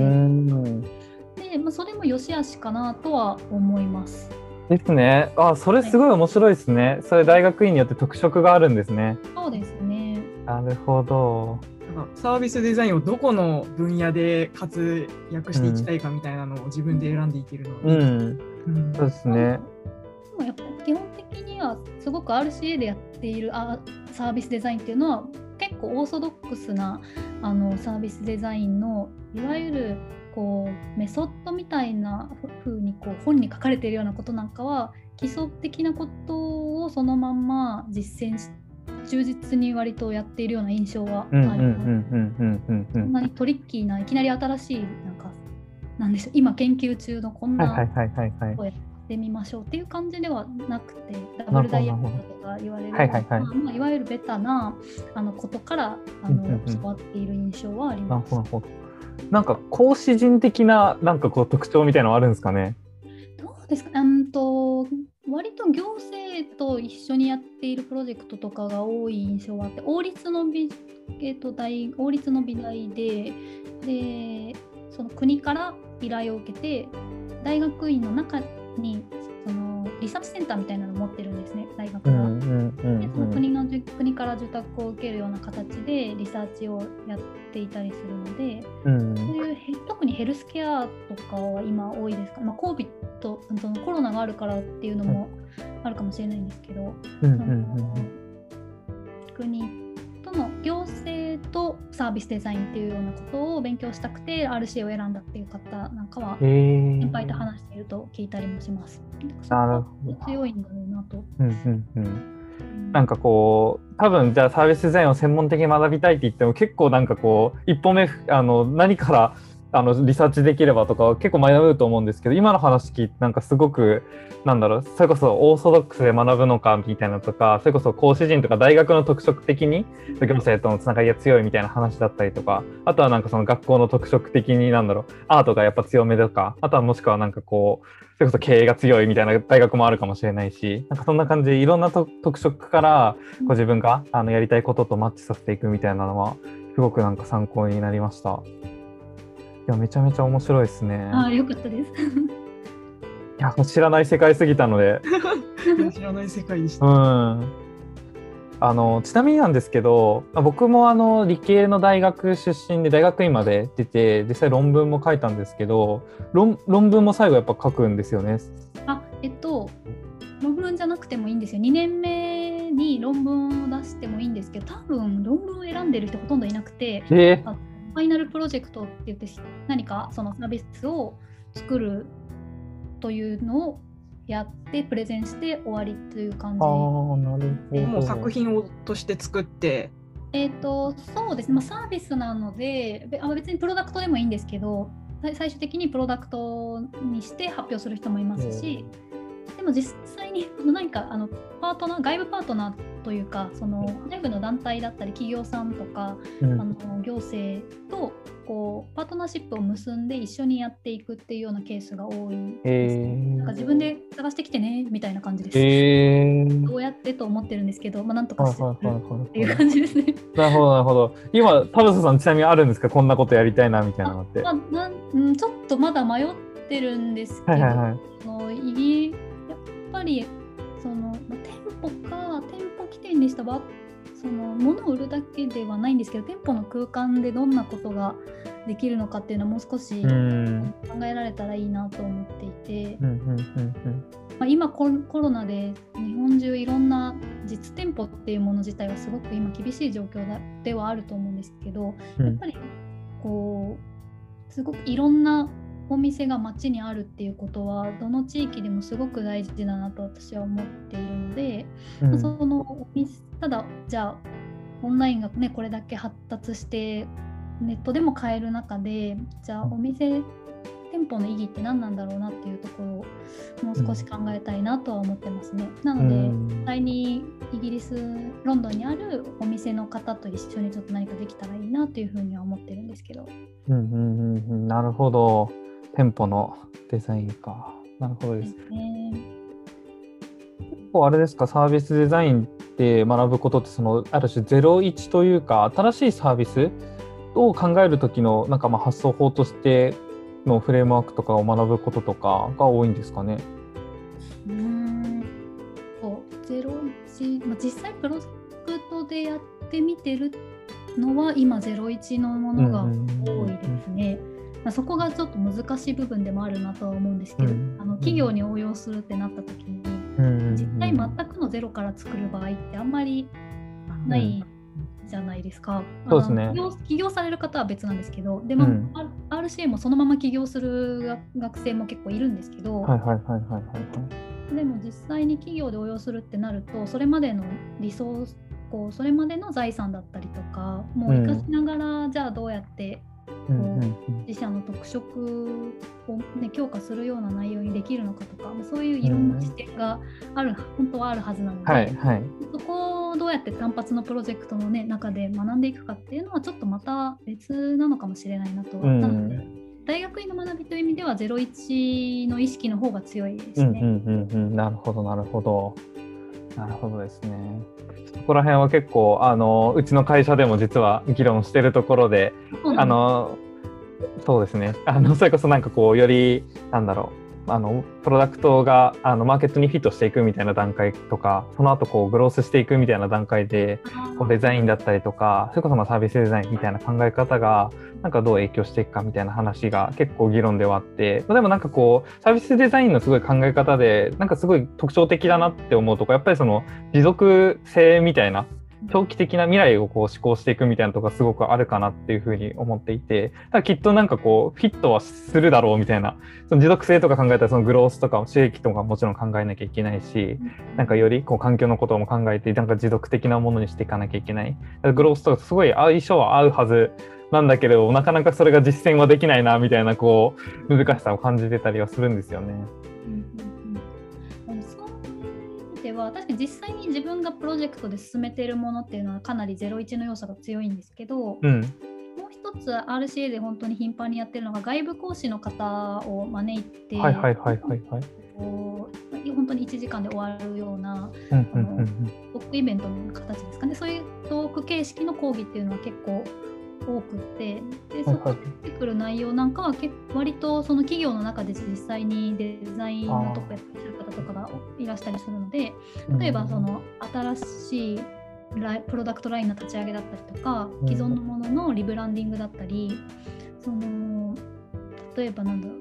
で、まあ、それも良し悪しかなとは思いますですね。あ、それすごい面白いですね、はい、それ大学院によって特色があるんですね。そうですね。なるほど。サービスデザインをどこの分野で活躍していきたいかみたいなのを自分で選んでいけるので、そうですね。でもやっぱり基本的にはすごく RCA でやっているサービスデザインっていうのは結構オーソドックスなサービスデザインのいわゆるこうメソッドみたいな風にこう本に書かれているようなことなんかは、基礎的なことをそのまんま実践して忠実に割とやっているような印象はある。そんなにトリッキーないきなり新しいなんでしょう、今研究中のこんなをやってみましょうっていう感じではなくて、ダブルダイヤモンドとか言われる、いわゆるベタなことから教わっている印象はあります。なんか講師陣的ななんかこう特徴みたいなのはあるんですかね。どうですか。割と行政と一緒にやっているプロジェクトとかが多い印象があって、法律の美大で、その国から依頼を受けて、大学院の中にそのリサーチセンターみたいなのを持ってるんですね、大学が。でその国から受託を受けるような形でリサーチをやっていたりするので、そういう特にヘルスケアとかは今多いですか。まあ、コロナがあるからっていうのもあるかもしれないんですけど、国との行政とサービスデザインっていうようなことを勉強したくて RCA を選んだっていう方なんかは先輩と話していると聞いたりもします。強いんだろうなと。なんかこう多分じゃあサービスデザインを専門的に学びたいって言っても、結構なんかこう一歩目何からリサーチできればとか結構迷うと思うんですけど、今の話聞いてなんかすごくなんだろう、それこそオーソドックスで学ぶのかみたいなとか、それこそ講師陣とか大学の特色的に行政とのつながりが強いみたいな話だったりとか、あとはなんかその学校の特色的になんだろう、アートがやっぱ強めとか、あとはもしくはなんかこうそれこそ経営が強いみたいな大学もあるかもしれないし、なんかそんな感じでいろんな特色からこう自分がやりたいこととマッチさせていくみたいなのはすごくなんか参考になりました。いやめちゃめちゃ面白いですね。あ、よかったです。いや知らない世界すぎたので。知らない世界でした。うん。ちなみになんですけど、僕も理系の大学出身で大学院まで出て、実際論文も書いたんですけど、論文も最後やっぱ書くんですよね。あ、論文じゃなくてもいいんですよ。2年目に論文を出してもいいんですけど、多分論文を選んでる人ほとんどいなくて。ファイナルプロジェクトって言って、何かそのサービスを作るというのをやってプレゼンして終わりという感じ。あ、なるほど。もう作品をとして作ってそうですね、まあ、サービスなので別にプロダクトでもいいんですけど、最終的にプロダクトにして発表する人もいますし、でも実際に何かパートナー、外部パートナーというか、その内部の団体だったり企業さんとか、行政とこうパートナーシップを結んで一緒にやっていくっていうようなケースが多いですね。なんか自分で探してきてねみたいな感じです。どうやってと思ってるんですけど、まあ、なんとかしてっていう感じですね。なるほどなるほど。今田臥さんちなみにあるんですか、こんなことやりたいなみたいなのって。ちょっとまだ迷ってるんですけど、やっぱりその店舗起点にしたその物を売るだけではないんですけど、店舗の空間でどんなことができるのかっていうのはもう少し考えられたらいいなと思っていて、今コロナで日本中いろんな実店舗っていうもの自体はすごく今厳しい状況ではあると思うんですけど、やっぱりこうすごくいろんなお店が街にあるっていうことはどの地域でもすごく大事だなと私は思っているので、そのお店ただじゃあオンラインがねこれだけ発達してネットでも買える中で、じゃあお店店舗の意義って何なんだろうなっていうところをもう少し考えたいなとは思ってますね。なので、実際にイギリスロンドンにあるお店の方と一緒にちょっと何かできたらいいなというふうには思ってるんですけど、なるほど、店舗のデザインか、なるほどですね。結構あれですか、サービスデザインで学ぶことってそのある種01というか新しいサービスを考えるときのなんかまあ発想法としてのフレームワークとかを学ぶこととかが多いんですかね。01、実際プロジェクトでやってみてるのは今01のものが多いですね。そこがちょっと難しい部分でもあるなとは思うんですけど、企業に応用するってなったときに、実際全くのゼロから作る場合ってあんまりないじゃないですか。そうですね、起業される方は別なんですけど、でも、RCA もそのまま起業する学生も結構いるんですけど、でも実際に企業で応用するってなると、それまでのリソース、こうそれまでの財産だったりとかもう生かしながら、じゃあどうやって自社の特色を、ね、強化するような内容にできるのかとか、そういういろんな視点がある、本当はあるはずなので、そこをどうやって単発のプロジェクトの、ね、中で学んでいくかっていうのはちょっとまた別なのかもしれないなと、なので大学院の学びという意味では01の意識の方が強いですね。なるほどなるほど、なるほどですね。そこら辺は結構うちの会社でも実は議論してるところで、そうですね、それこそなんかこうよりなんだろう、プロダクトがマーケットにフィットしていくみたいな段階とか、その後こうグロースしていくみたいな段階でこうデザインだったりとか、それこそサービスデザインみたいな考え方がなんかどう影響していくかみたいな話が結構議論ではあって、でもなんかこうサービスデザインのすごい考え方でなんかすごい特徴的だなって思うとこ、やっぱりその持続性みたいな長期的な未来をこう思考していくみたいなとこがすごくあるかなっていうふうに思っていて、だからきっとなんかこうフィットはするだろうみたいな、その持続性とか考えたらそのグロースとか収益とかもちろん考えなきゃいけないし、なんかよりこう環境のことも考えてなんか持続的なものにしていかなきゃいけない、だからグロースとかすごい相性は合うはずなんだけれど、なかなかそれが実践はできないなみたいなこう難しさを感じてたりはするんですよね。確かに実際に自分がプロジェクトで進めているものっていうのはかなり01の要素が強いんですけど、もう一つ RCA で本当に頻繁にやってるのが、外部講師の方を招いて本当に1時間で終わるようなトークイベントの形ですかね。そういうトーク形式の講義っていうのは結構多くて、でそこで出てくる内容なんかは割とその企業の中で実際にデザインのとこやってる方とかがいらしたりするので、例えばその新しいプロダクトラインの立ち上げだったりとか、既存のもののリブランディングだったり、その例えばなんだろう、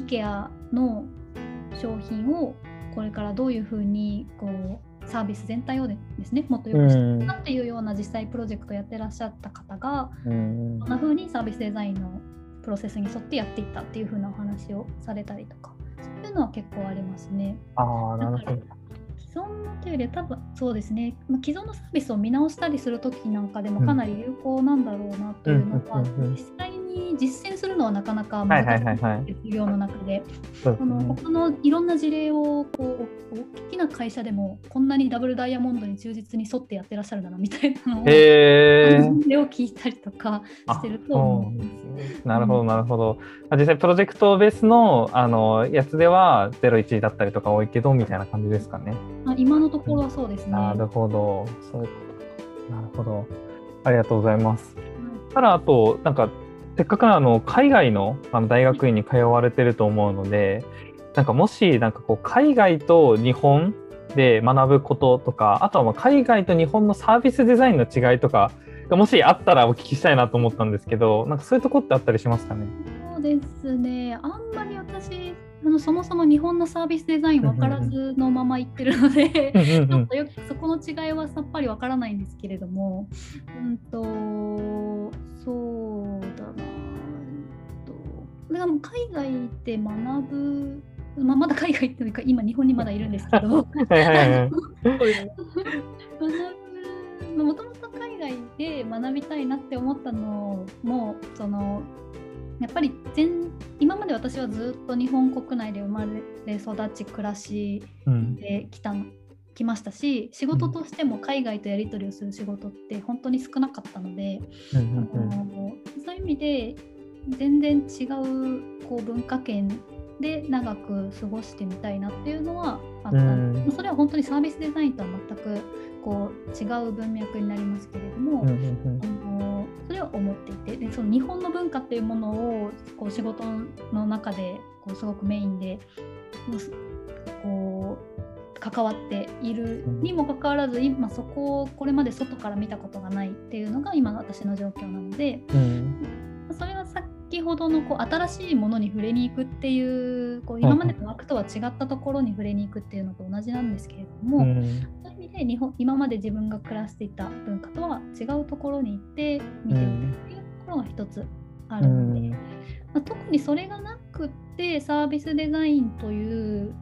IKEA の商品をこれからどういうふうにこうサービス全体をですね、もっと良くしたいなっていうような実際プロジェクトをやってらっしゃった方が、こんな風にサービスデザインのプロセスに沿ってやっていったっていう風なお話をされたりとか、そういうのは結構ありますね。なるほど。既存のというよりは多分そうですね、既存のサービスを見直したりするときなんかでもかなり有効なんだろうなというのは、実際に実践するのはなかなか難しいです、業の中で。他のいろんな事例をこう大きな会社でもこんなにダブルダイヤモンドに忠実に沿ってやってらっしゃるんだなみたいなのを、それを聞いたりとかしてると思うんですね。なるほどなるほど。実際プロジェクトベースのやつでは01だったりとか多いけどみたいな感じですかね。今のところはそうですね。なるほど、そういうこと。なるほど、ありがとうございます。ただあとなんかせっかく海外の大学院に通われてると思うので、なんかもしなんかこう海外と日本で学ぶこととか、あとは海外と日本のサービスデザインの違いとかもしあったらお聞きしたいなと思ったんですけど、なんかそういうとこってあったりしますかね。そうですね、あんまり私そもそも日本のサービスデザイン分からずのまま行ってるのでちょっとよくそこの違いはさっぱり分からないんですけれども、そうだな、これはもう海外で学ぶ、まだ海外っていうか今日本にまだいるんですけどもともと海外で学びたいなって思ったのも、やっぱり今まで私はずっと日本国内で生まれ育ち暮らしで来ましたし、仕事としても海外とやり取りをする仕事って本当に少なかったので、そういう意味で全然違う、文化圏で長く過ごしてみたいなっていうのはあった、それは本当にサービスデザインとは全く違う文脈になりますけれども、それは思っていて、でその日本の文化っていうものを仕事の中ですごくメインで関わっているにもかかわらず、今そこをこれまで外から見たことがないっていうのが今の私の状況なので、それは先ほどの新しいものに触れに行くっていう、今までの枠とは違ったところに触れに行くっていうのと同じなんですけれども、そういう意味で今まで自分が暮らしていた文化とは違うところに行って見てみたっていうところが一つあるので、特にそれがなくってサービスデザインという、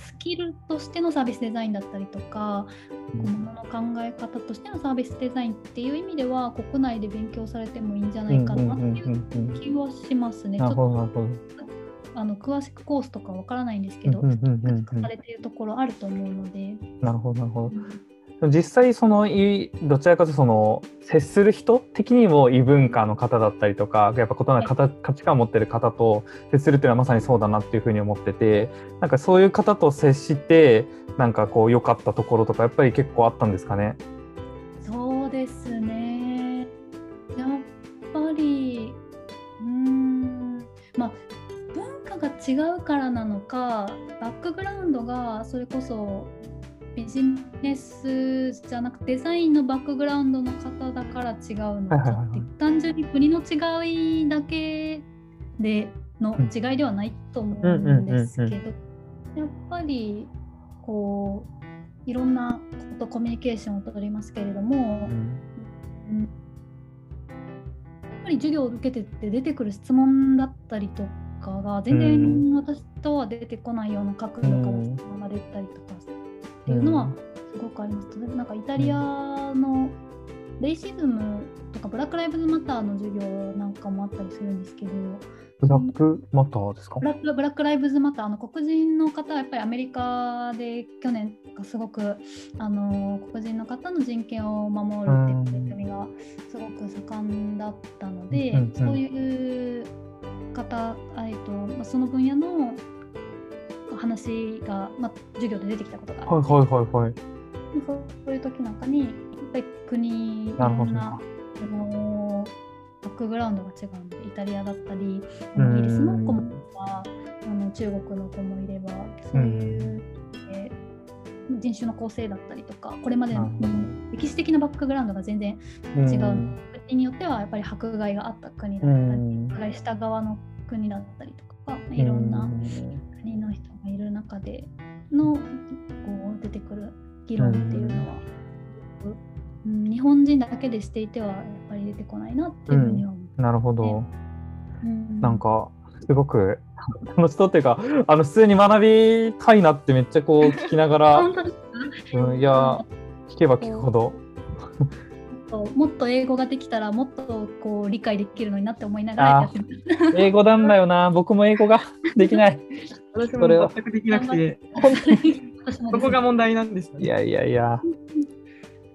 スキルとしてのサービスデザインだったりとか、ものの考え方としてのサービスデザインっていう意味では国内で勉強されてもいいんじゃないかなっていう気はしますね。ちょっと詳しくコースとかわからないんですけど、されているところあると思うので。なるほどなるほど。実際どちらかというと接する人的にも異文化の方だったりとか、やっぱ異なる価値観を持ってる方と接するっていうのはまさにそうだなっていうふうに思ってて、なんかそういう方と接してなんか良かったところとかやっぱり結構あったんですかね。そうですね、やっぱり文化が違うからなのか、バックグラウンドがそれこそビジネスじゃなくデザインのバックグラウンドの方だから違うのかって、単純に国の違いだけでの違いではないと思うんですけど、やっぱりいろんなことコミュニケーションを取りますけれども、やっぱり授業を受けてって出てくる質問だったりとかが全然私とは出てこないような角度から質問が出たりとかっていうのはすごくあります。なんかイタリアのレイシズムとかブラックライブズマターの授業なんかもあったりするんですけど、ブラックマターですか。ブラックライブズマター、黒人の方はやっぱりアメリカで去年すごく黒人の方の人権を守るっていう取り組みがすごく盛んだったので、そういう方、その分野の話が、授業で出てきたことがある、そういう時なんかにやっぱり国のバックグラウンドが違うので、イタリアだったりイギリスの子もいれば中国の子もいれば、そういう、人種の構成だったりとか、これまでの歴史的なバックグラウンドが全然違う、国によってはやっぱり迫害があった国だったり、迫害した側の国だったりとか、いろんな国の人がいる中での出てくる議論っていうのは、日本人だけでしていてはやっぱり出てこないなっていうふうに思って、なるほど、なんかすごく楽しそうっていうか、普通に学びたいなってめっちゃ聞きながらいや聞けば聞くほどもっと英語ができたらもっと理解できるのになって思いながらやってます。英語なんだよな、僕も英語ができない。私も全くできなくて、本当にそこが問題なんです、ね。いやいやいや、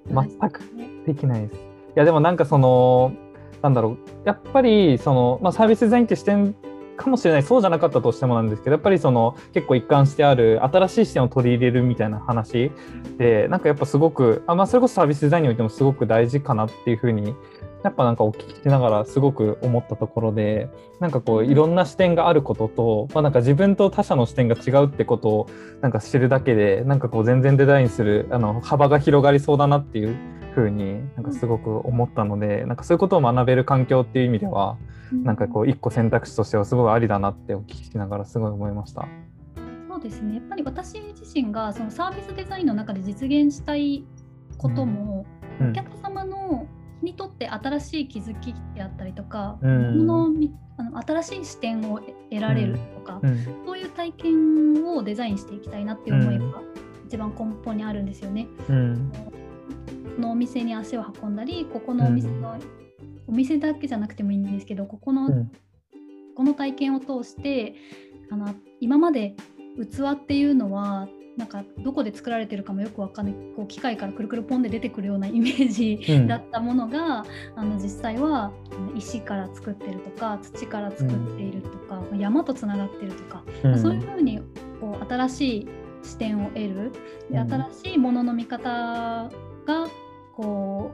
全くできないです。いやでもなんかやっぱりサービスデザインって視点かもしれない、そうじゃなかったとしてもなんですけど、やっぱり結構一貫してある新しい視点を取り入れるみたいな話で、なんかやっぱすごくそれこそサービスデザインにおいてもすごく大事かなっていうふうにやっぱなんかお聞きしながらすごく思ったところで、なんかいろんな視点があることと、なんか自分と他者の視点が違うってことをなんか知るだけで、なんか全然デザインする幅が広がりそうだなっていう風になんかすごく思ったので、なんかそういうことを学べる環境っていう意味では、なんかこう一個選択肢としてはすごいありだなってお聞きしながらすごい思いました。そうですね。やっぱり私自身がそのサービスデザインの中で実現したいことも、お客様のにとって新しい気づきであったりとか、新しい視点を得られるとか、そういう体験をデザインしていきたいなっていう思いが一番根本にあるんですよね。このお店に足を運んだり、ここのお店の、お店だけじゃなくてもいいんですけど、この体験を通して今まで器っていうのはなんかどこで作られてるかもよくわかんない、こう機械からくるくるポンで出てくるようなイメージだったものが、実際は石から作ってるとか土から作っているとか、山とつながってるとか、そういうふうにこう新しい視点を得る、で新しいものの見方がこ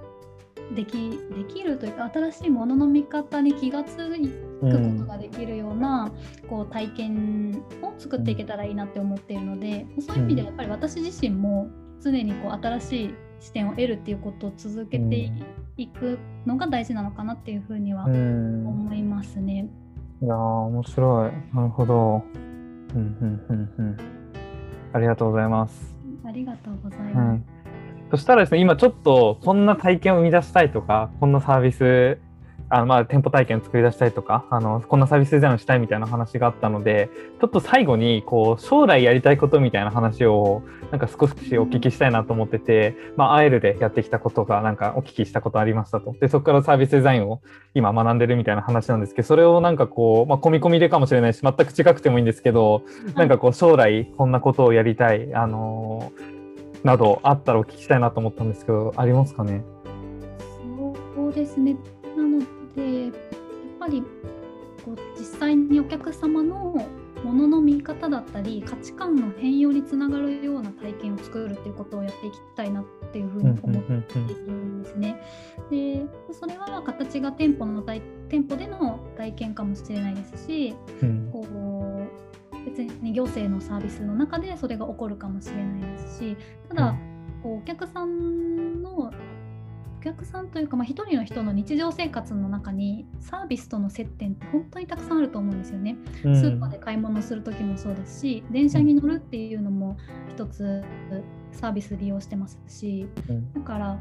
うできるというか、新しいものの見方に気がつくことができるような、こう体験を作っていけたらいいなって思っているので、そういう意味ではやっぱり私自身も常にこう新しい視点を得るっていうことを続けていくのが大事なのかなっていうふうには思いますね。いやー面白い。なるほど。ありがとうございます。ありがとうございます。そしたらですね、今ちょっとこんな体験を生み出したいとか、こんなサービス店舗体験を作り出したいとか、こんなサービスデザインをしたいみたいな話があったので、ちょっと最後にこう将来やりたいことみたいな話をなんか少しお聞きしたいなと思ってて、アエルでやってきたことがなんかお聞きしたことありましたと。でそこからサービスデザインを今学んでるみたいな話なんですけど、それをなんかこう、込み込みでかもしれないし全く違くてもいいんですけど、なんかこう将来こんなことをやりたい、などあったらお聞きしたいなと思ったんですけど、ありますかね。そうですね。なのでやっぱりこう実際にお客様のものの見方だったり価値観の変容につながるような体験を作るということをやっていきたいなっていうふうに思っているんですね。でそれは形が店舗での体験かもしれないですし、こう別に行政のサービスの中でそれが起こるかもしれないですし、ただこうお客さんというか、一人の人の日常生活の中にサービスとの接点って本当にたくさんあると思うんですよね。スーパーで買い物する時もそうですし、電車に乗るっていうのも一つサービス利用してますし、だから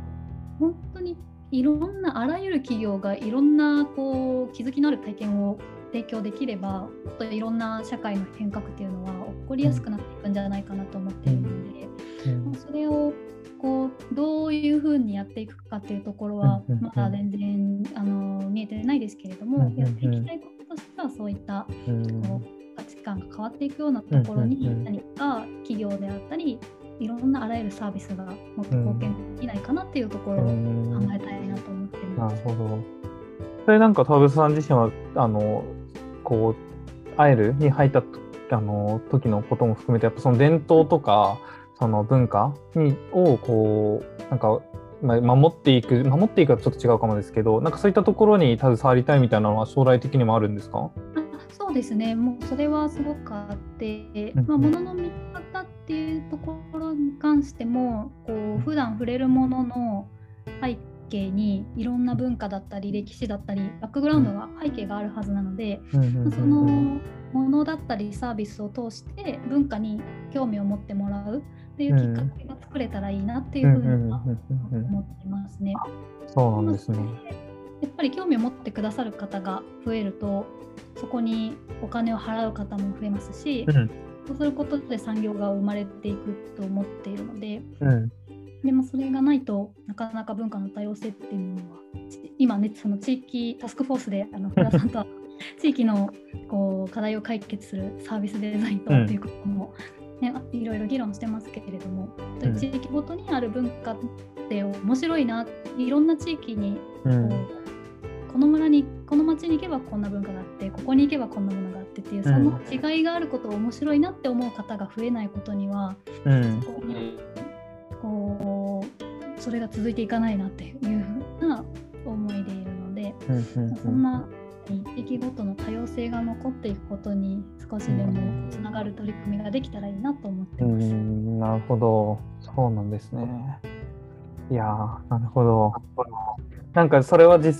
本当にいろんなあらゆる企業がいろんなこう気づきのある体験を提供できれば、もっといろんな社会の変革っていうのは起こりやすくなっていくんじゃないかなと思っているので、それをこうどういうふうにやっていくかっていうところはまだ全然見えてないですけれども、やっていきたいこととしてはそういった価値観が変わっていくようなところに何か企業であったりいろんなあらゆるサービスがもっと貢献できないかなっていうところを考えたいなと思っています。なるほど。それなんか田臥さん自身はこうアエルに入った時のことも含めて、やっぱその伝統とかその文化をこうなんか守っていくはちょっと違うかもですけど、なんかそういったところに携わりたいみたいなのは将来的にもあるんですか？そうですね。もうそれはすごくあって、物の見方っていうところに関してもこう普段触れるものの背景にいろんな文化だったり歴史だったりバックグラウンドが背景があるはずなので、そのものだったりサービスを通して文化に興味を持ってもらうっていうきっかけが作れたらいいなっていうふうには思ってますね。そうなんですね。やっぱり興味を持ってくださる方が増えると、そこにお金を払う方も増えますし、そうすることで産業が生まれていくと思っているので、でもそれがないとなかなか文化の多様性っていうのは今ね、その地域タスクフォースで福田さんとは地域のこう課題を解決するサービスデザインということも、いろいろ議論してますけれども、地域ごとにある文化って面白いな、いろんな地域に、この村にこの町に行けばこんな文化があって、ここに行けばこんなものがあってっていう、その違いがあることを面白いなって思う方が増えないことには、そこにこうそれが続いていかないなっていうふうな思いでいるので、そんな地域ごとの多様性が残っていくことに少しでもつながる取り組みができたらいいなと思ってます。なるほど。そうなんですね。いやー、なるほど。なんかそれはで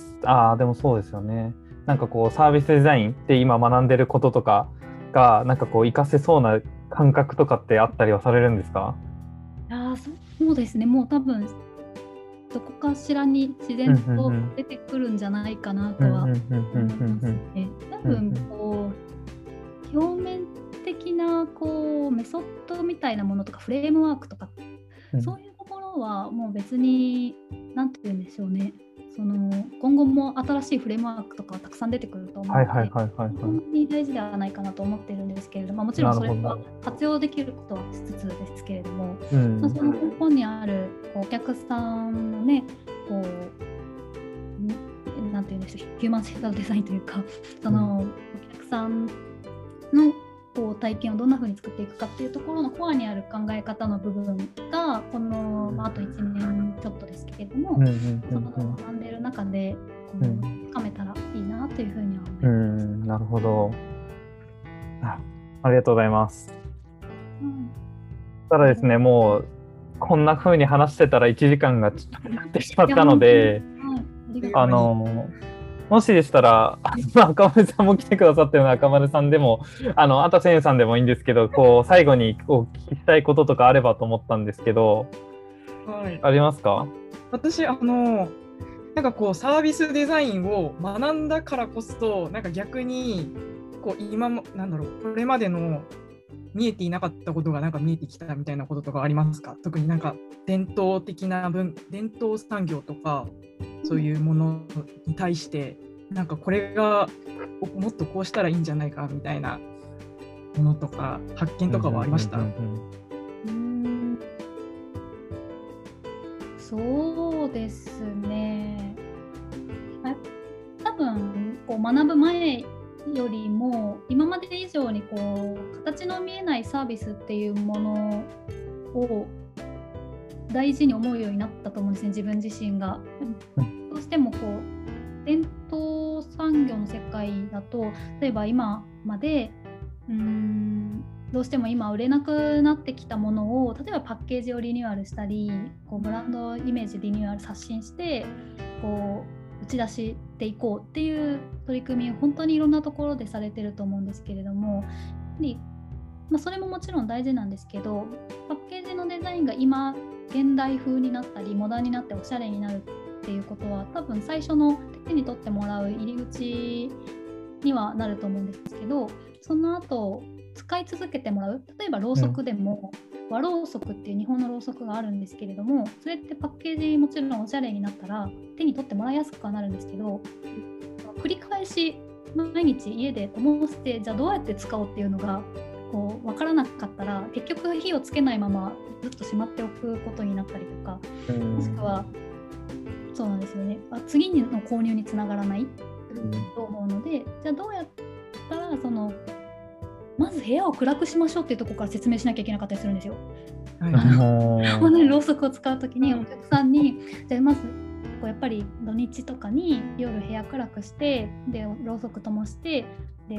もそうですよね。なんかこうサービスデザインって今学んでることとかがなんかこう活かせそうな感覚とかってあったりはされるんですか？そうですね、もう多分どこかしらに自然と出てくるんじゃないかなとは思いますね。多分こう表面的なこうメソッドみたいなものとかフレームワークとか、そういうところはもう別に何て言うんでしょうね、その今後も新しいフレームワークとかはたくさん出てくると思うので、本当に大事ではないかなと思ってるんですけれども、もちろんそれは活用できることはしつつですけれども、その根本にあるお客さんのね、こうなんていうんでしょう、ヒューマンセンターデザインというか、そのお客さんのこう体験をどんな風に作っていくかっていうところのコアにある考え方の部分がこの、あと1年ちょっとですけれども、その学んでいる中で深めたらいいなというふうには思います。なるほど。ありがとうございます。ただですね、もうこんな風に話してたら1時間がちょっとなってしまったので、もしでしたら赤丸さんも来てくださったような赤丸さんでも、あとせんさんでもいいんですけど、こう最後にお聞きしたいこととかあればと思ったんですけど、はい、ありますか？私なんかこうサービスデザインを学んだからこそ、なんか逆にこう今もなんだろう、これまでの見えていなかったことがなんか見えてきたみたいなこととかありますか？特になんか伝統産業とかそういうものに対して、なんかこれがもっとこうしたらいいんじゃないかみたいなものとか発見とかはありました？そうですね、多分こう学ぶ前よりも今まで以上にこう形の見えないサービスっていうものを大事に思うようになったと思うんですね、自分自身が。どうしてもこう伝統産業の世界だと、例えば今までどうしても今売れなくなってきたものを、例えばパッケージをリニューアルしたり、こうブランドイメージリニューアル刷新してこう打ち出していこうっていう取り組みを本当にいろんなところでされてると思うんですけれども、やはりそれももちろん大事なんですけど、パッケージのデザインが今現代風になったりモダンになっておしゃれになるっていうことは、多分最初の手に取ってもらう入り口にはなると思うんですけど、その後使い続けてもらう、例えばろうそくでも和ろうそくっていう日本のろうそくがあるんですけれども、それってパッケージもちろんおしゃれになったら手に取ってもらいやすくはなるんですけど、繰り返し毎日家で灯して、じゃあどうやって使おうっていうのがこう分からなかったら、結局火をつけないままずっとしまっておくことになったりとか、もしくはそうなんですよね、次の購入につながらないと思うので、じゃあどうやったらそのまず部屋を暗くしましょうっていうところから説明しなきゃいけなかったりするんですよ。ろうそくを使うときにお客さんに、じゃあまずこうやっぱり土日とかに夜部屋暗くして、でろうそく灯して、で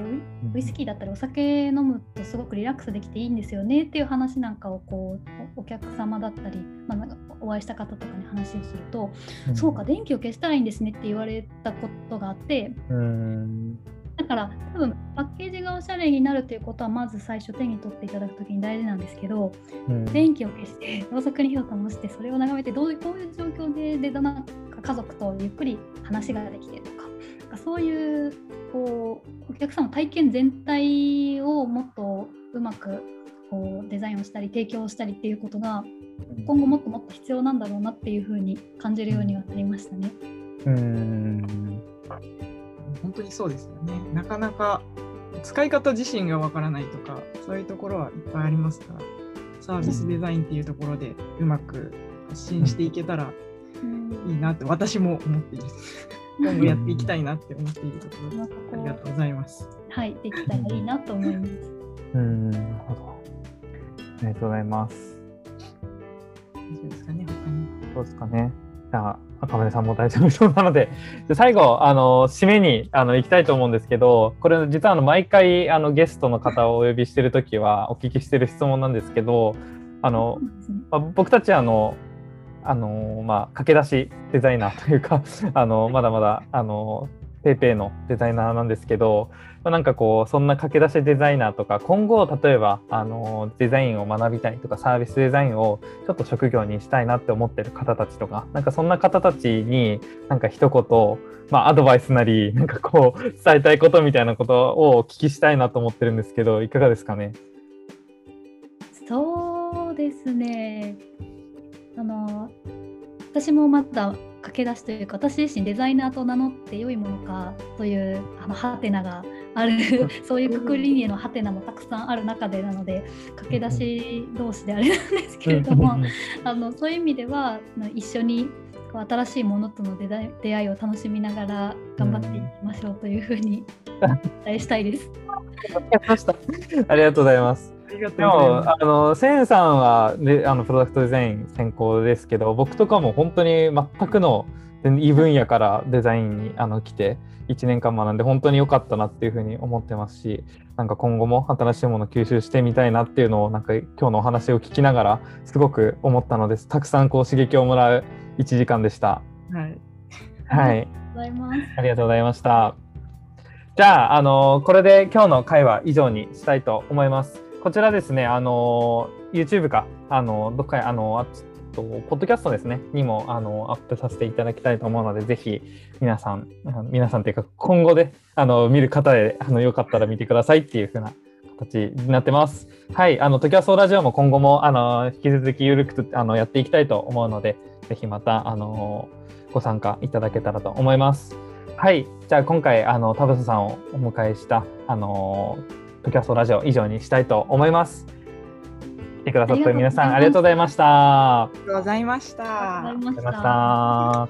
ウイスキーだったりお酒飲むとすごくリラックスできていいんですよねっていう話なんかをこうお客様だったり、なんかお会いした方とかに話をすると、そうか電気を消したらいいんですねって言われたことがあって、だから多分パッケージがおしゃれになるということはまず最初手に取っていただくときに大事なんですけど、電気を消してろうそくに火を灯してそれを眺めて、こういう状況でなんか家族とゆっくり話ができてとか、そういうこうお客さんの体験全体をもっとうまくこうデザインをしたり提供したりっていうことが今後もっともっと必要なんだろうなっていうふうに感じるようにはなりましたね。本当にそうですよね。なかなか使い方自身がわからないとか、そういうところはいっぱいありますから、サービスデザインっていうところでうまく発信していけたらいいなって私も思っています。今後やっていきたいなって思っているところです。ありがとうございます。はい、できたらいいなと思います。なるほど。ありがとうございます。大丈夫ですかね、他に。そうですかね。じゃあ赤丸さんも大丈夫そうなので、最後締めに行きたいと思うんですけど、これ実は毎回ゲストの方をお呼びしてるときはお聞きしてる質問なんですけど、僕たち駆け出しデザイナーというかまだまだペイペイのデザイナーなんですけど、なんかこうそんな駆け出しデザイナーとか、今後例えばデザインを学びたいとか、サービスデザインをちょっと職業にしたいなって思ってる方たちとか、なんかそんな方たちになんか一言、アドバイスなりなんかこう伝えたいことみたいなことをお聞きしたいなと思ってるんですけど、いかがですかね。そうですね、私もまた駆け出しというか、私自身デザイナーと名乗って良いものかというハテナがあるそういう括りへのハテナもたくさんある中で、なので駆け出し同士であれなんですけれどもそういう意味では一緒に新しいものとの出会いを楽しみながら頑張っていきましょうというふうにお伝えしたいですありがとうございます。でもセンさんはプロダクトデザイン専攻ですけど、僕とかも本当に全くの異分野からデザインに来て1年間学んで本当に良かったなっていうふうに思ってますし、なんか今後も新しいものを吸収してみたいなっていうのをなんか今日のお話を聞きながらすごく思ったのです。たくさんこう刺激をもらう1時間でした、はい、ありがとうございました。じゃあ、これで今日の会は以上にしたいと思います。こちらですね、YouTube か、どっか、ポッドキャストですね、にも、アップさせていただきたいと思うので、ぜひ、皆さんというか、今後で、見る方で、よかったら見てくださいっていう風な形になってます。はい、トキワ荘ラジオも今後も、引き続き緩くやっていきたいと思うので、ぜひまた、ご参加いただけたらと思います。はい、じゃあ、今回、田臥さんをお迎えした、トキワ荘ラジオ以上にしたいと思います。来てくださった皆さんありがとうございました。ありがとうございました。